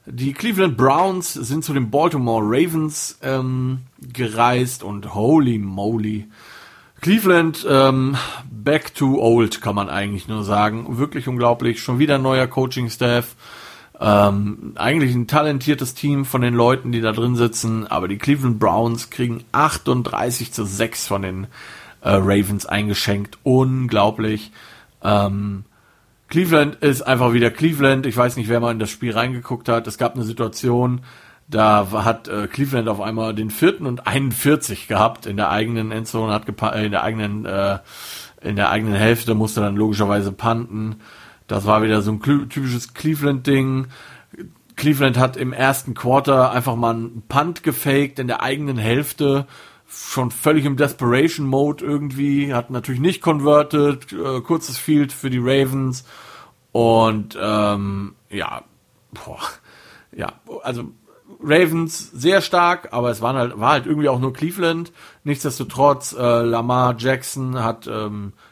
die Cleveland Browns sind zu den Baltimore Ravens gereist und holy moly, Cleveland back to old, kann man eigentlich nur sagen, wirklich unglaublich, schon wieder neuer Coaching-Staff. Eigentlich ein talentiertes Team von den Leuten, die da drin sitzen, aber die Cleveland Browns kriegen 38-6 von den Ravens eingeschenkt. Unglaublich. Cleveland ist einfach wieder Cleveland. Ich weiß nicht, wer mal in das Spiel reingeguckt hat. Es gab eine Situation, da hat Cleveland auf einmal den 4. und 41 gehabt in der eigenen Endzone, in der eigenen Hälfte, musste dann logischerweise punten. Das war wieder so ein typisches Cleveland-Ding. Cleveland hat im ersten Quarter einfach mal einen Punt gefaked in der eigenen Hälfte, schon völlig im Desperation-Mode irgendwie, hat natürlich nicht converted, kurzes Field für die Ravens und also Ravens sehr stark, aber es war halt irgendwie auch nur Cleveland. Nichtsdestotrotz, Lamar Jackson hat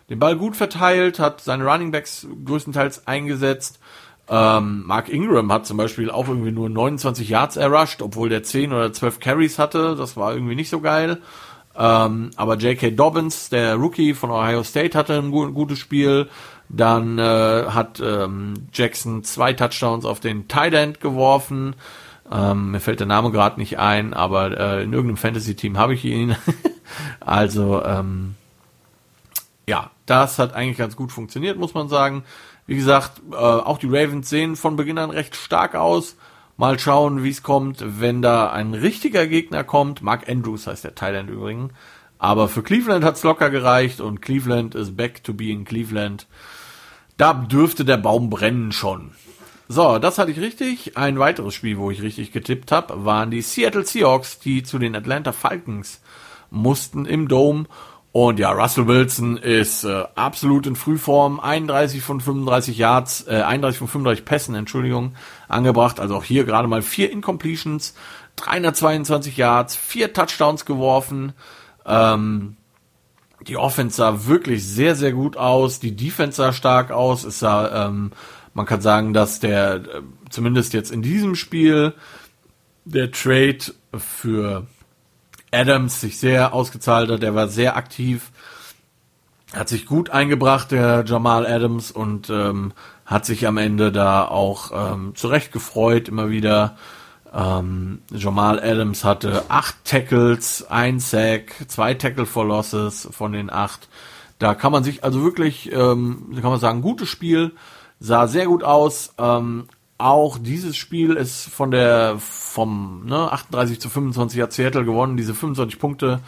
den Ball gut verteilt, hat seine Running Backs größtenteils eingesetzt. Mark Ingram hat zum Beispiel auch irgendwie nur 29 Yards errusht, obwohl der 10 oder 12 Carries hatte. Das war irgendwie nicht so geil. Aber J.K. Dobbins, der Rookie von Ohio State, hatte ein gutes Spiel. Dann hat Jackson 2 Touchdowns auf den Tight End geworfen. Mir fällt der Name gerade nicht ein, aber in irgendeinem Fantasy-Team habe ich ihn. Also, ja, das hat eigentlich ganz gut funktioniert, muss man sagen. Wie gesagt, auch die Ravens sehen von Beginn an recht stark aus. Mal schauen, wie es kommt, wenn da ein richtiger Gegner kommt. Mark Andrews heißt der Tight End übrigens. Aber für Cleveland hat's locker gereicht und Cleveland is back to being Cleveland. Da dürfte der Baum brennen schon. So, das hatte ich richtig. Ein weiteres Spiel, wo ich richtig getippt habe, waren die Seattle Seahawks, die zu den Atlanta Falcons mussten im Dome. Und ja, Russell Wilson ist absolut in Frühform, 31 von 35 Pässen, angebracht. Also auch hier gerade mal 4 Incompletions, 322 Yards, 4 Touchdowns geworfen. Die Offense sah wirklich sehr, sehr gut aus. Die Defense sah stark aus. Es sah, man kann sagen, dass der, zumindest jetzt in diesem Spiel, der Trade für Adams sich sehr ausgezahlt hat, der war sehr aktiv, hat sich gut eingebracht, der Jamal Adams, und hat sich am Ende da auch zurecht gefreut, immer wieder. Jamal Adams hatte 8 Tackles, 1 Sack, 2 Tackle for Losses von den 8. Da kann man sich also wirklich, kann man sagen, gutes Spiel, sah sehr gut aus. Auch dieses Spiel ist vom 38-25 hat Seattle gewonnen. Diese 25 Punkte,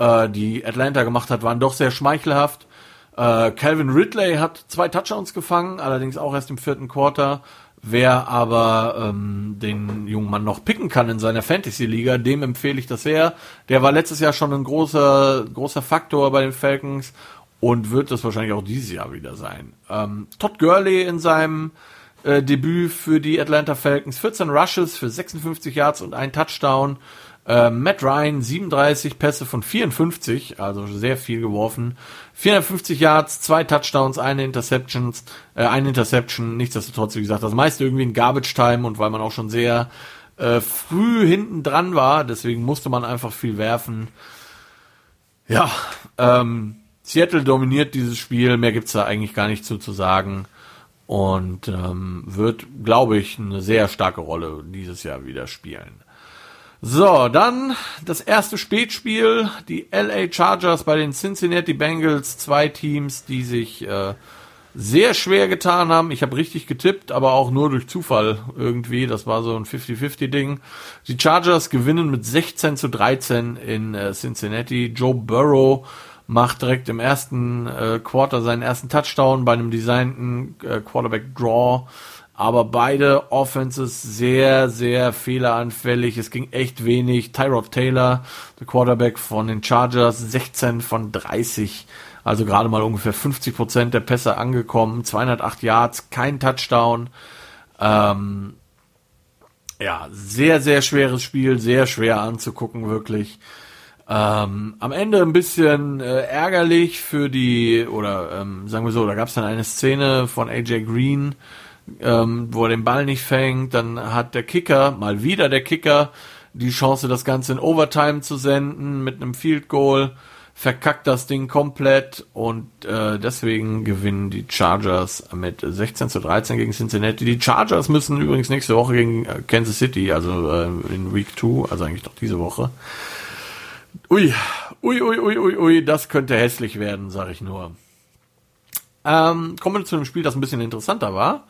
die Atlanta gemacht hat, waren doch sehr schmeichelhaft. Calvin Ridley hat 2 Touchdowns gefangen, allerdings auch erst im 4. Quarter. Wer aber den jungen Mann noch picken kann in seiner Fantasy-Liga, dem empfehle ich das sehr. Der war letztes Jahr schon ein großer Faktor bei den Falcons und wird das wahrscheinlich auch dieses Jahr wieder sein. Todd Gurley in seinem Debüt für die Atlanta Falcons, 14 Rushes für 56 Yards und 1 Touchdown. Matt Ryan, 37 Pässe von 54, also sehr viel geworfen. 450 Yards, 2 Touchdowns, eine Interception. Nichtsdestotrotz, wie gesagt, das meiste irgendwie in Garbage Time, und weil man auch schon sehr früh hinten dran war, deswegen musste man einfach viel werfen. Ja, Seattle dominiert dieses Spiel, mehr gibt's da eigentlich gar nicht zu sagen. Und wird, glaube ich, eine sehr starke Rolle dieses Jahr wieder spielen. So, dann das erste Spätspiel. Die LA Chargers bei den Cincinnati Bengals. 2 Teams, die sich sehr schwer getan haben. Ich habe richtig getippt, aber auch nur durch Zufall irgendwie. Das war so ein 50-50-Ding. Die Chargers gewinnen mit 16-13 in Cincinnati. Joe Burrow macht direkt im ersten Quarter seinen ersten Touchdown bei einem designten Quarterback-Draw. Aber beide Offenses sehr, sehr fehleranfällig. Es ging echt wenig. Tyrod Taylor, der Quarterback von den Chargers, 16 von 30. Also gerade mal ungefähr 50% der Pässe angekommen. 208 Yards, kein Touchdown. Ja, sehr, sehr schweres Spiel. Sehr schwer anzugucken, wirklich. Am Ende ein bisschen ärgerlich da gab es dann eine Szene von AJ Green, wo er den Ball nicht fängt, dann hat mal wieder der Kicker, die Chance, das Ganze in Overtime zu senden mit einem Field Goal, verkackt das Ding komplett, und deswegen gewinnen die Chargers mit 16-13 gegen Cincinnati. Die Chargers müssen übrigens nächste Woche gegen Kansas City, also in Week 2, also eigentlich doch diese Woche. Ui, das könnte hässlich werden, sag ich nur. Kommen wir zu einem Spiel, das ein bisschen interessanter war.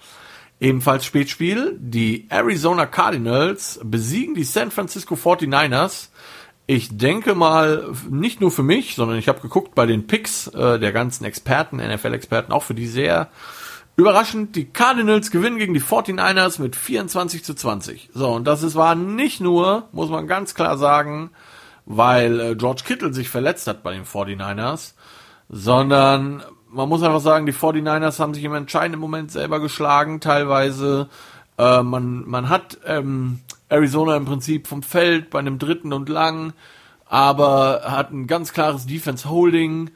Ebenfalls Spätspiel. Die Arizona Cardinals besiegen die San Francisco 49ers. Ich denke mal, nicht nur für mich, sondern ich habe geguckt bei den Picks der ganzen Experten, NFL-Experten, auch für die sehr überraschend. Die Cardinals gewinnen gegen die 49ers mit 24-20. So, und das war nicht nur, muss man ganz klar sagen, weil George Kittle sich verletzt hat bei den 49ers, sondern man muss einfach sagen, die 49ers haben sich im entscheidenden Moment selber geschlagen, teilweise. Man hat Arizona im Prinzip vom Feld bei einem 3. und lang, aber hat ein ganz klares Defense Holding,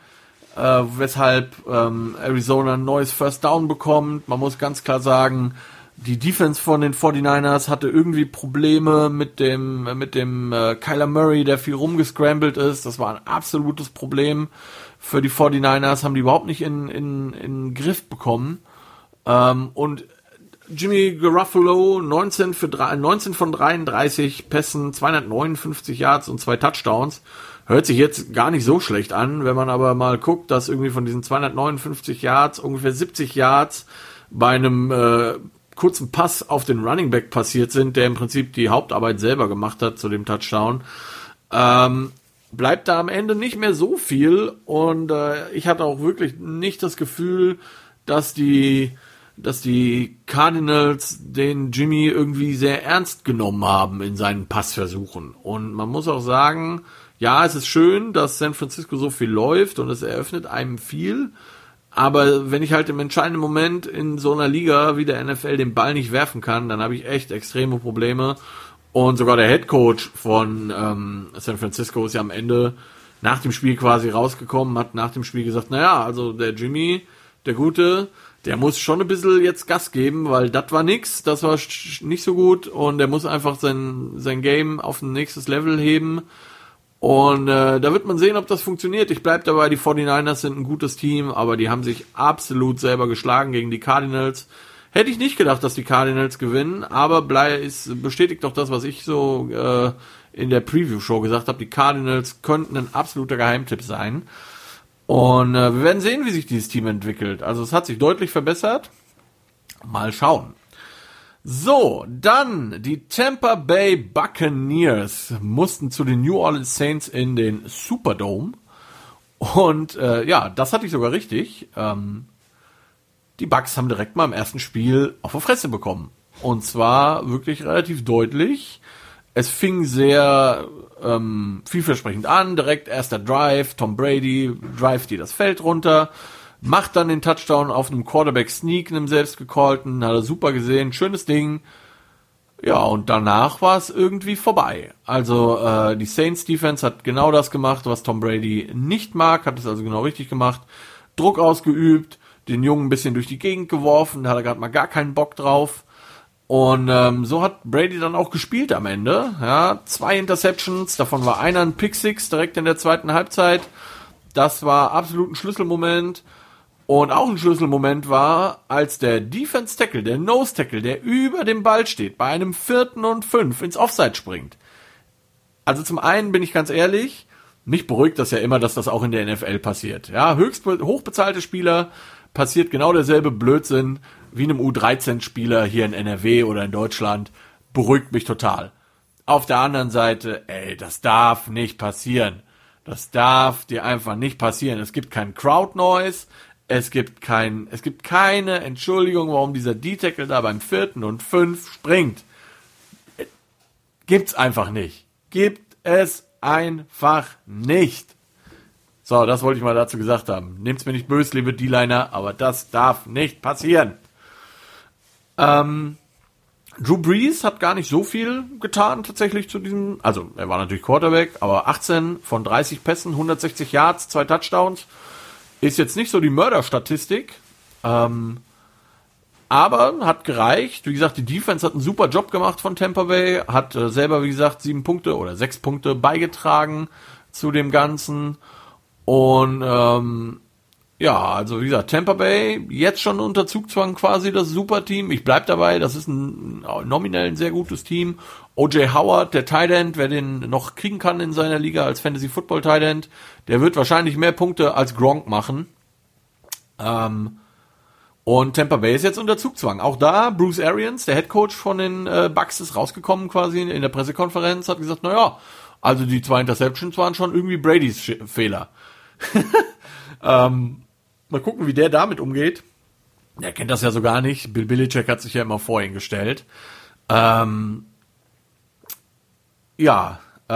weshalb Arizona ein neues First Down bekommt. Man muss ganz klar sagen, Die Defense von den 49ers hatte irgendwie Probleme mit dem Kyler Murray, der viel rumgescrambled ist. Das war ein absolutes Problem für die 49ers, haben die überhaupt nicht in Griff bekommen. Und Jimmy Garoppolo, 19 von 33 Pässen, 259 Yards und 2 Touchdowns. Hört sich jetzt gar nicht so schlecht an, wenn man aber mal guckt, dass irgendwie von diesen 259 Yards ungefähr 70 Yards bei einem kurzen Pass auf den Running Back passiert sind, der im Prinzip die Hauptarbeit selber gemacht hat zu dem Touchdown. Bleibt da am Ende nicht mehr so viel und ich hatte auch wirklich nicht das Gefühl, dass die Cardinals den Jimmy irgendwie sehr ernst genommen haben in seinen Passversuchen. Und man muss auch sagen, ja, es ist schön, dass San Francisco so viel läuft und es eröffnet einem viel, aber wenn ich halt im entscheidenden Moment in so einer Liga wie der NFL den Ball nicht werfen kann, dann habe ich echt extreme Probleme. Und sogar der Headcoach von San Francisco ist ja am Ende nach dem Spiel quasi rausgekommen, hat nach dem Spiel gesagt, naja, also der Jimmy, der Gute, der muss schon ein bisschen jetzt Gas geben, weil das war nix, das war nicht so gut und der muss einfach sein Game auf ein nächstes Level heben und da wird man sehen, ob das funktioniert. Ich bleib dabei, die 49ers sind ein gutes Team, aber die haben sich absolut selber geschlagen gegen die Cardinals. Hätte ich nicht gedacht, dass die Cardinals gewinnen, aber bestätigt doch das, was ich so in der Preview-Show gesagt habe, die Cardinals könnten ein absoluter Geheimtipp sein. Und wir werden sehen, wie sich dieses Team entwickelt. Also es hat sich deutlich verbessert. Mal schauen. So, dann die Tampa Bay Buccaneers mussten zu den New Orleans Saints in den Superdome. Und ja, das hatte ich sogar richtig. Die Bucks haben direkt mal im ersten Spiel auf die Fresse bekommen. Und zwar wirklich relativ deutlich. Es fing sehr vielversprechend an, direkt erster Drive, Tom Brady drivet dir das Feld runter, macht dann den Touchdown auf einem Quarterback-Sneak, einem selbstgecallten, hat er super gesehen, schönes Ding. Ja, und danach war es irgendwie vorbei. Also die Saints-Defense hat genau das gemacht, was Tom Brady nicht mag, hat es also genau richtig gemacht, Druck ausgeübt, den Jungen ein bisschen durch die Gegend geworfen, da hat er gerade mal gar keinen Bock drauf. Und so hat Brady dann auch gespielt am Ende. Ja, 2 Interceptions, davon war einer ein Pick-Six direkt in der zweiten Halbzeit. Das war absolut ein Schlüsselmoment. Und auch ein Schlüsselmoment war, als der Defense-Tackle, der Nose-Tackle, der über dem Ball steht, bei einem 4. und 5 ins Offside springt. Also zum einen bin ich ganz ehrlich, mich beruhigt das ja immer, dass das auch in der NFL passiert. Ja, hochbezahlte Spieler passiert genau derselbe Blödsinn wie einem U13-Spieler hier in NRW oder in Deutschland, beruhigt mich total. Auf der anderen Seite, das darf nicht passieren. Das darf dir einfach nicht passieren. Es gibt keinen Crowd-Noise, es gibt keine Entschuldigung, warum dieser D-Tackle da beim 4. und 5 springt. Gibt's einfach nicht. Gibt es einfach nicht. So, das wollte ich mal dazu gesagt haben. Nehmt's mir nicht böse, liebe D-Liner, aber das darf nicht passieren. Drew Brees hat gar nicht so viel getan tatsächlich zu diesem, also er war natürlich Quarterback, aber 18 von 30 Pässen, 160 Yards, 2 Touchdowns, ist jetzt nicht so die Mörderstatistik, aber hat gereicht. Wie gesagt, die Defense hat einen super Job gemacht von Tampa Bay, hat selber wie gesagt 6 Punkte beigetragen zu dem Ganzen und ja, also wie gesagt, Tampa Bay, jetzt schon unter Zugzwang quasi das Superteam. Ich bleib dabei, das ist ein nominell ein sehr gutes Team. O.J. Howard, der Tight End, wer den noch kriegen kann in seiner Liga als Fantasy-Football-Tight End, der wird wahrscheinlich mehr Punkte als Gronk machen. Und Tampa Bay ist jetzt unter Zugzwang. Auch da, Bruce Arians, der Headcoach von den Bucks, ist rausgekommen quasi in der Pressekonferenz, hat gesagt, naja, also die 2 Interceptions waren schon irgendwie Bradys Fehler. Mal gucken, wie der damit umgeht. Der kennt das ja so gar nicht. Bill Belichick hat sich ja immer vor ihn gestellt. Und man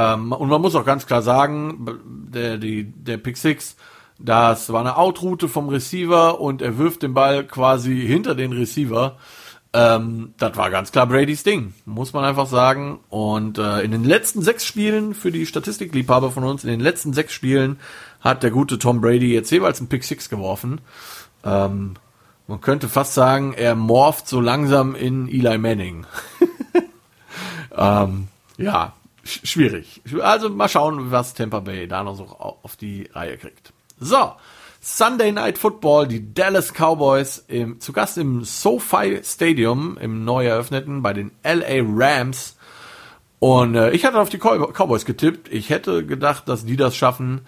muss auch ganz klar sagen, der Pick 6, das war eine Outroute vom Receiver und er wirft den Ball quasi hinter den Receiver. Das war ganz klar Bradys Ding, muss man einfach sagen. Und in den letzten 6 Spielen, für die Statistikliebhaber von uns, in den letzten 6 Spielen hat der gute Tom Brady jetzt jeweils einen Pick-Six geworfen. Man könnte fast sagen, er morpht so langsam in Eli Manning. Ja, schwierig. Also mal schauen, was Tampa Bay da noch so auf die Reihe kriegt. So, Sunday Night Football, die Dallas Cowboys zu Gast im SoFi Stadium, im neu eröffneten, bei den LA Rams. Und ich hatte auf die Cowboys getippt. Ich hätte gedacht, dass die das schaffen.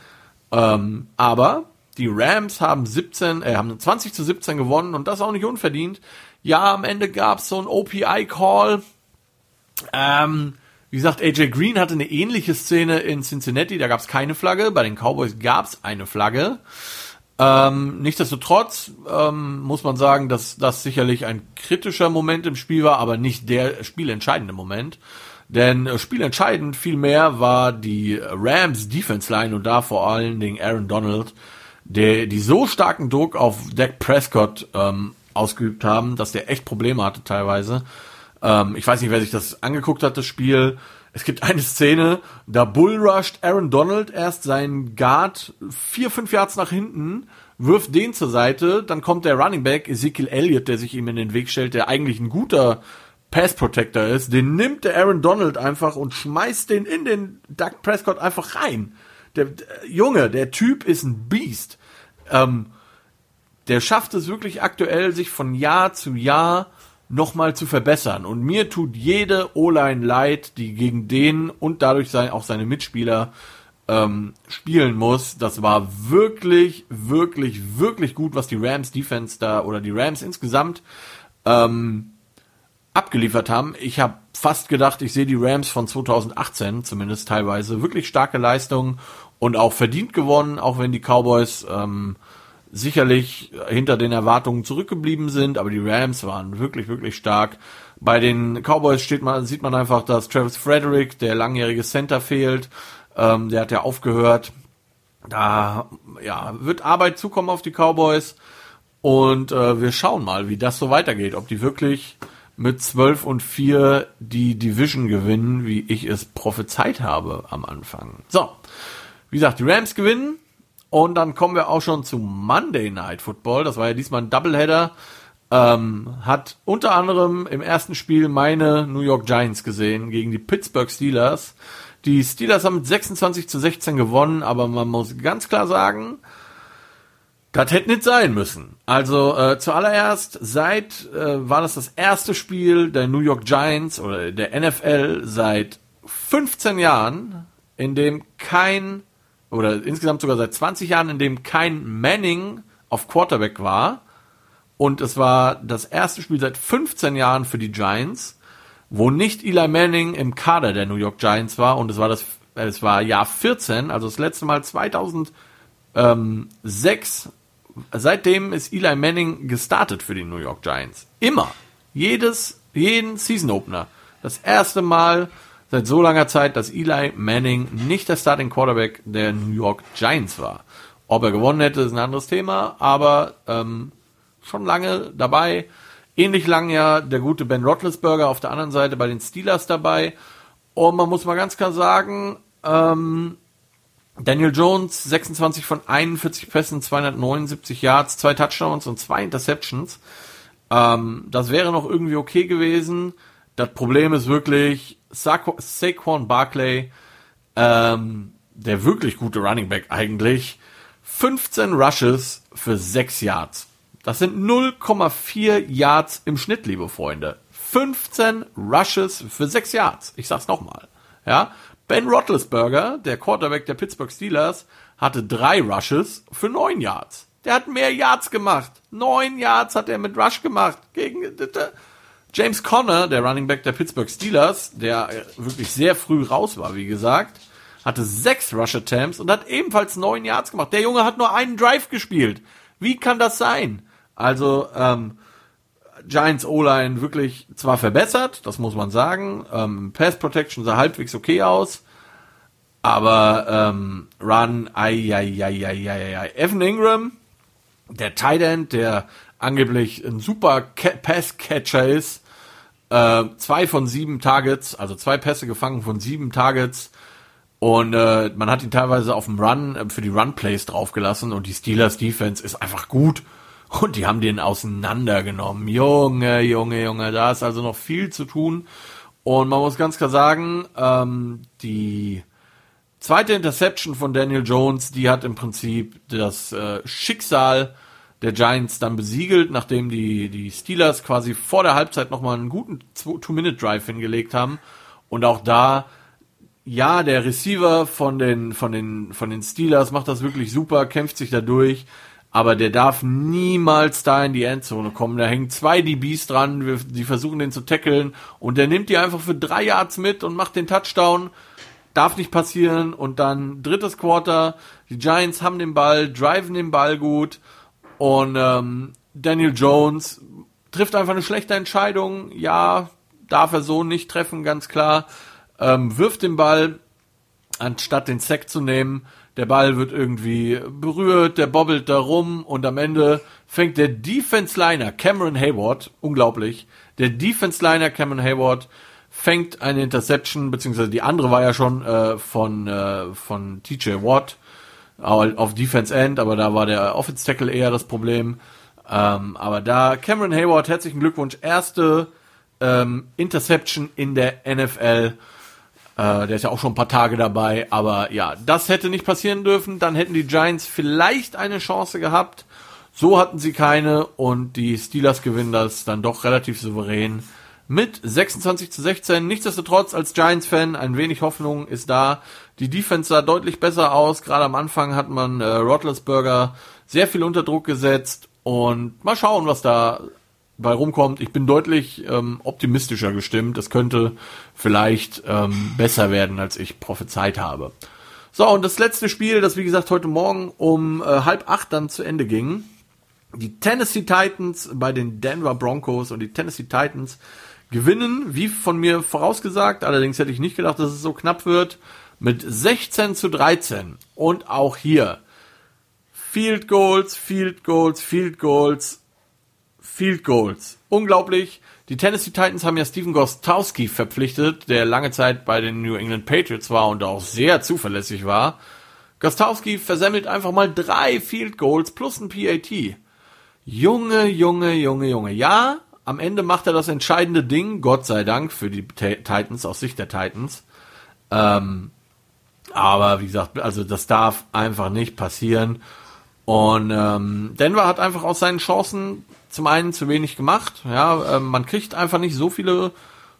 Aber die Rams haben 20-17 gewonnen und das auch nicht unverdient. Ja, am Ende gab es so einen OPI-Call. Wie gesagt, AJ Green hatte eine ähnliche Szene in Cincinnati. Da gab es keine Flagge. Bei den Cowboys gab es eine Flagge. Nichtsdestotrotz muss man sagen, dass das sicherlich ein kritischer Moment im Spiel war, aber nicht der spielentscheidende Moment. Denn spielentscheidend vielmehr war die Rams Defense Line und da vor allen Dingen Aaron Donald, die so starken Druck auf Dak Prescott ausgeübt haben, dass der echt Probleme hatte teilweise. Ich weiß nicht, wer sich das angeguckt hat, das Spiel. Es gibt eine Szene, da bullrusht Aaron Donald erst seinen Guard 4-5 Yards nach hinten, wirft den zur Seite, dann kommt der Running Back Ezekiel Elliott, der sich ihm in den Weg stellt, der eigentlich ein guter Pass Protector ist, den nimmt der Aaron Donald einfach und schmeißt den in den Dak Prescott einfach rein. Der Junge, der Typ ist ein Biest. Der schafft es wirklich aktuell, sich von Jahr zu Jahr nochmal zu verbessern. Und mir tut jede O-Line leid, die gegen den und dadurch auch seine Mitspieler spielen muss. Das war wirklich, wirklich, wirklich gut, was die Rams-Defense da oder die Rams insgesamt abgeliefert haben. Ich habe fast gedacht, ich sehe die Rams von 2018, zumindest teilweise, wirklich starke Leistungen und auch verdient gewonnen, auch wenn die Cowboys sicherlich hinter den Erwartungen zurückgeblieben sind, aber die Rams waren wirklich, wirklich stark. Bei den Cowboys sieht man einfach, dass Travis Frederick, der langjährige Center, fehlt. Der hat ja aufgehört. Da wird Arbeit zukommen auf die Cowboys und wir schauen mal, wie das so weitergeht, ob die wirklich mit 12-4 die Division gewinnen, wie ich es prophezeit habe am Anfang. So, wie gesagt, die Rams gewinnen und dann kommen wir auch schon zu Monday Night Football. Das war ja diesmal ein Doubleheader. Hat unter anderem im ersten Spiel meine New York Giants gesehen gegen die Pittsburgh Steelers. Die Steelers haben mit 26-16 gewonnen, aber man muss ganz klar sagen, das hätte nicht sein müssen. Also zuallererst war das erste Spiel der New York Giants oder der NFL seit 15 Jahren, in dem insgesamt sogar seit 20 Jahren, in dem kein Manning auf Quarterback war. Und es war das erste Spiel seit 15 Jahren für die Giants, wo nicht Eli Manning im Kader der New York Giants war. Und es war Jahr 14, also das letzte Mal 2006. Seitdem ist Eli Manning gestartet für die New York Giants. Immer. Jeden Season-Opener. Das erste Mal seit so langer Zeit, dass Eli Manning nicht der Starting Quarterback der New York Giants war. Ob er gewonnen hätte, ist ein anderes Thema, aber schon lange dabei. Ähnlich lang ja der gute Ben Roethlisberger auf der anderen Seite bei den Steelers dabei. Und man muss mal ganz klar sagen, Daniel Jones, 26 von 41 Pässen, 279 Yards, 2 Touchdowns und 2 Interceptions. Das wäre noch irgendwie okay gewesen. Das Problem ist wirklich Saquon Barkley, der wirklich gute Running Back eigentlich, 15 Rushes für 6 Yards. Das sind 0,4 Yards im Schnitt, liebe Freunde. 15 Rushes für 6 Yards. Ich sag's nochmal. Ja? Ben Roethlisberger, der Quarterback der Pittsburgh Steelers, hatte 3 Rushes für 9 Yards. Der hat mehr Yards gemacht. 9 Yards hat er mit Rush gemacht. Gegen James Conner, der Running Back der Pittsburgh Steelers, der wirklich sehr früh raus war, wie gesagt, hatte 6 Rush Attempts und hat ebenfalls 9 Yards gemacht. Der Junge hat nur einen Drive gespielt. Wie kann das sein? Also, Giants O-Line wirklich zwar verbessert, das muss man sagen, Pass Protection sah halbwegs okay aus, aber Run, Evan Ingram, der Tight End, der angeblich ein super Pass-Catcher ist, 2 von 7 Targets, also 2 Pässe gefangen von 7 Targets und man hat ihn teilweise auf dem Run, für die Run-Plays draufgelassen und die Steelers-Defense ist einfach gut. Und die haben den auseinandergenommen. Junge, da ist also noch viel zu tun. Und man muss ganz klar sagen, die zweite Interception von Daniel Jones, die hat im Prinzip das Schicksal der Giants dann besiegelt, nachdem die Steelers quasi vor der Halbzeit nochmal einen guten 2-Minute-Drive hingelegt haben. Und auch da, ja, der Receiver von den Steelers macht das wirklich super, kämpft sich da durch, aber der darf niemals da in die Endzone kommen. Da hängen 2 DBs dran, die versuchen den zu tackeln und der nimmt die einfach für 3 Yards mit und macht den Touchdown. Darf nicht passieren. Und dann drittes Quarter, die Giants haben den Ball, driven den Ball gut und Daniel Jones trifft einfach eine schlechte Entscheidung. Ja, darf er so nicht treffen, ganz klar. Wirft den Ball, anstatt den Sack zu nehmen. Der Ball wird irgendwie berührt, der bobbelt da rum und am Ende fängt der Defense-Liner Cameron Hayward, unglaublich, fängt eine Interception, beziehungsweise die andere war ja schon von TJ Watt auf Defense End, aber da war der Offense-Tackle eher das Problem. Aber da Cameron Hayward, herzlichen Glückwunsch, erste Interception in der NFL. Der ist ja auch schon ein paar Tage dabei, aber ja, das hätte nicht passieren dürfen, dann hätten die Giants vielleicht eine Chance gehabt, so hatten sie keine und die Steelers gewinnen das dann doch relativ souverän mit 26-16, nichtsdestotrotz als Giants-Fan ein wenig Hoffnung ist da, die Defense sah deutlich besser aus, gerade am Anfang hat man Roethlisberger sehr viel unter Druck gesetzt und mal schauen, was da bei rumkommt. Ich bin deutlich optimistischer gestimmt. Es könnte vielleicht besser werden, als ich prophezeit habe. So, und das letzte Spiel, das wie gesagt heute Morgen um 7:30 dann zu Ende ging. Die Tennessee Titans bei den Denver Broncos und die Tennessee Titans gewinnen, wie von mir vorausgesagt. Allerdings hätte ich nicht gedacht, dass es so knapp wird. Mit 16-13. Und auch hier Field Goals. Unglaublich. Die Tennessee Titans haben ja Steven Gostkowski verpflichtet, der lange Zeit bei den New England Patriots war und auch sehr zuverlässig war. Gostkowski versemmelt einfach mal 3 Field Goals plus ein PAT. Junge. Ja, am Ende macht er das entscheidende Ding, Gott sei Dank für die Titans, aus Sicht der Titans. Aber wie gesagt, also das darf einfach nicht passieren. Und Denver hat einfach aus seinen Chancen zum einen zu wenig gemacht. Ja, man kriegt einfach nicht so viele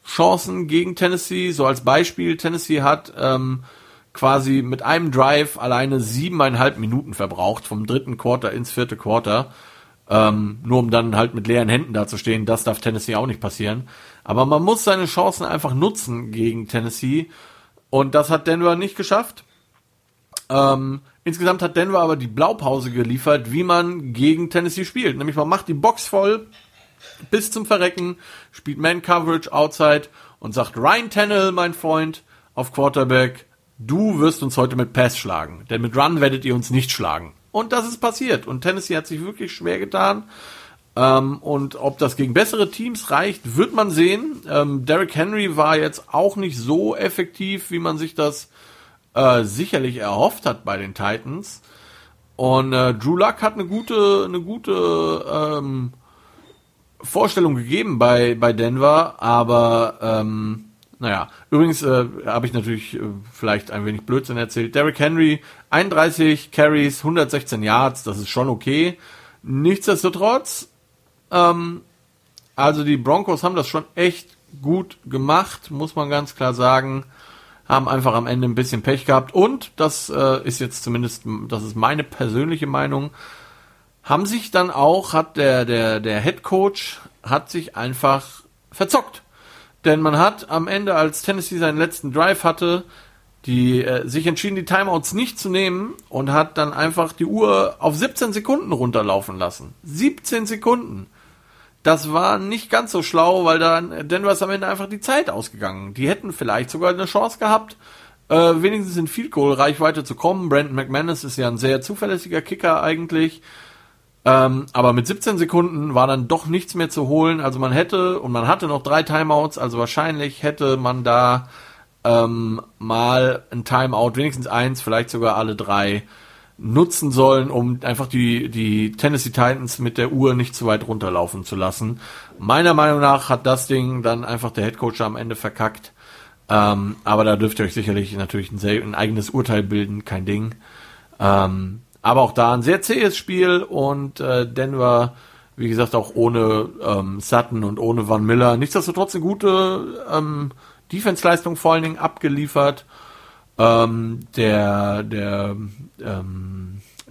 Chancen gegen Tennessee. So als Beispiel, Tennessee hat quasi mit einem Drive alleine 7,5 Minuten verbraucht, vom dritten Quarter ins vierte Quarter. Nur um dann halt mit leeren Händen dazustehen. Das darf Tennessee auch nicht passieren. Aber man muss seine Chancen einfach nutzen gegen Tennessee. Und das hat Denver nicht geschafft. Insgesamt hat Denver aber die Blaupause geliefert, wie man gegen Tennessee spielt. Nämlich man macht die Box voll bis zum Verrecken, spielt Man-Coverage outside und sagt, Ryan Tannehill, mein Freund, auf Quarterback, du wirst uns heute mit Pass schlagen, denn mit Run werdet ihr uns nicht schlagen. Und das ist passiert. Und Tennessee hat sich wirklich schwer getan. Und ob das gegen bessere Teams reicht, wird man sehen. Derrick Henry war jetzt auch nicht so effektiv, wie man sich das sicherlich erhofft hat bei den Titans und Drew Luck hat eine gute Vorstellung gegeben bei Denver, aber naja, übrigens habe ich natürlich vielleicht ein wenig Blödsinn erzählt. Derrick Henry 31 Carries, 116 Yards, das ist schon okay. Nichtsdestotrotz, also die Broncos haben das schon echt gut gemacht, muss man ganz klar sagen. Haben einfach am Ende ein bisschen Pech gehabt und, das ist jetzt zumindest, das ist meine persönliche Meinung, haben sich dann auch, hat der Head Coach, hat sich einfach verzockt. Denn man hat am Ende, als Tennessee seinen letzten Drive hatte, die sich entschieden, die Timeouts nicht zu nehmen und hat dann einfach die Uhr auf 17 Sekunden runterlaufen lassen. 17 Sekunden. Das war nicht ganz so schlau, weil dann Denver ist am Ende einfach die Zeit ausgegangen. Die hätten vielleicht sogar eine Chance gehabt, wenigstens in Field Goal Reichweite zu kommen. Brandon McManus ist ja ein sehr zuverlässiger Kicker eigentlich. Aber mit 17 Sekunden war dann doch nichts mehr zu holen. Also man hätte, und man hatte noch 3 Timeouts, also wahrscheinlich hätte man da mal ein Timeout, wenigstens eins, vielleicht sogar alle 3 nutzen sollen, um einfach die Tennessee Titans mit der Uhr nicht zu weit runterlaufen zu lassen. Meiner Meinung nach hat das Ding dann einfach der Headcoach am Ende verkackt. Aber da dürft ihr euch sicherlich natürlich ein eigenes Urteil bilden, kein Ding. Aber auch da ein sehr zähes Spiel und Denver, wie gesagt, auch ohne Sutton und ohne Von Miller. Nichtsdestotrotz eine gute Defense-Leistung vor allen Dingen abgeliefert. Jerry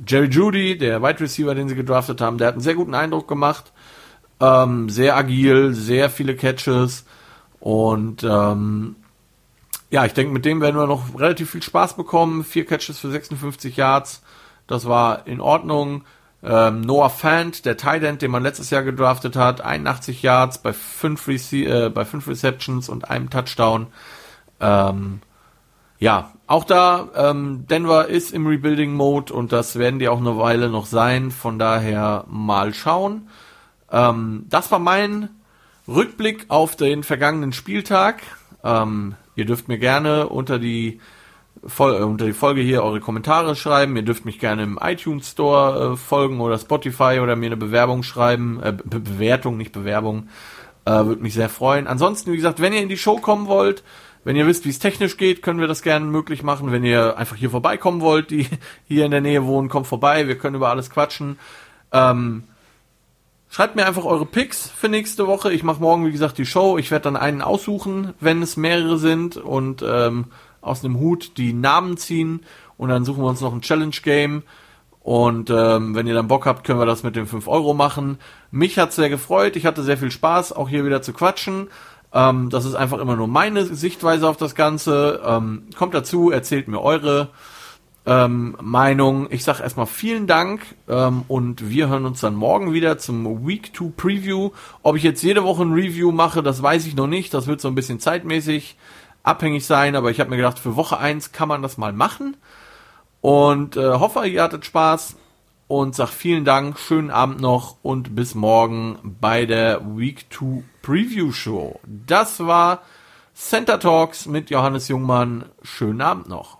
Jeudy, der Wide Receiver, den sie gedraftet haben, der hat einen sehr guten Eindruck gemacht. Sehr agil, sehr viele Catches. Und ich denke, mit dem werden wir noch relativ viel Spaß bekommen. 4 Catches für 56 Yards. Das war in Ordnung. Noah Fant, der Tight End, den man letztes Jahr gedraftet hat, 81 Yards bei 5 Receptions und einem Touchdown. Auch da, Denver ist im Rebuilding-Mode und das werden die auch eine Weile noch sein. Von daher mal schauen. Das war mein Rückblick auf den vergangenen Spieltag. Ihr dürft mir gerne unter die Folge hier eure Kommentare schreiben. Ihr dürft mich gerne im iTunes Store folgen oder Spotify oder mir eine Bewerbung schreiben. Bewertung, nicht Bewerbung. Würde mich sehr freuen. Ansonsten, wie gesagt, wenn ihr in die Show kommen wollt, wenn ihr wisst, wie es technisch geht, können wir das gerne möglich machen. Wenn ihr einfach hier vorbeikommen wollt, die hier in der Nähe wohnen, kommt vorbei. Wir können über alles quatschen. Schreibt mir einfach eure Picks für nächste Woche. Ich mache morgen, wie gesagt, die Show. Ich werde dann einen aussuchen, wenn es mehrere sind und aus einem Hut die Namen ziehen. Und dann suchen wir uns noch ein Challenge-Game. Und wenn ihr dann Bock habt, können wir das mit den 5€ machen. Mich hat's sehr gefreut. Ich hatte sehr viel Spaß, auch hier wieder zu quatschen. Das ist einfach immer nur meine Sichtweise auf das Ganze. Kommt dazu, erzählt mir eure Meinung. Ich sage erstmal vielen Dank und wir hören uns dann morgen wieder zum Week 2 Preview. Ob ich jetzt jede Woche ein Review mache, das weiß ich noch nicht. Das wird so ein bisschen zeitmäßig abhängig sein, aber ich habe mir gedacht, für Woche 1 kann man das mal machen und hoffe, ihr hattet Spaß und sage vielen Dank, schönen Abend noch und bis morgen bei der Week 2 Preview Show. Das war Center Talks mit Johannes Jungmann. Schönen Abend noch.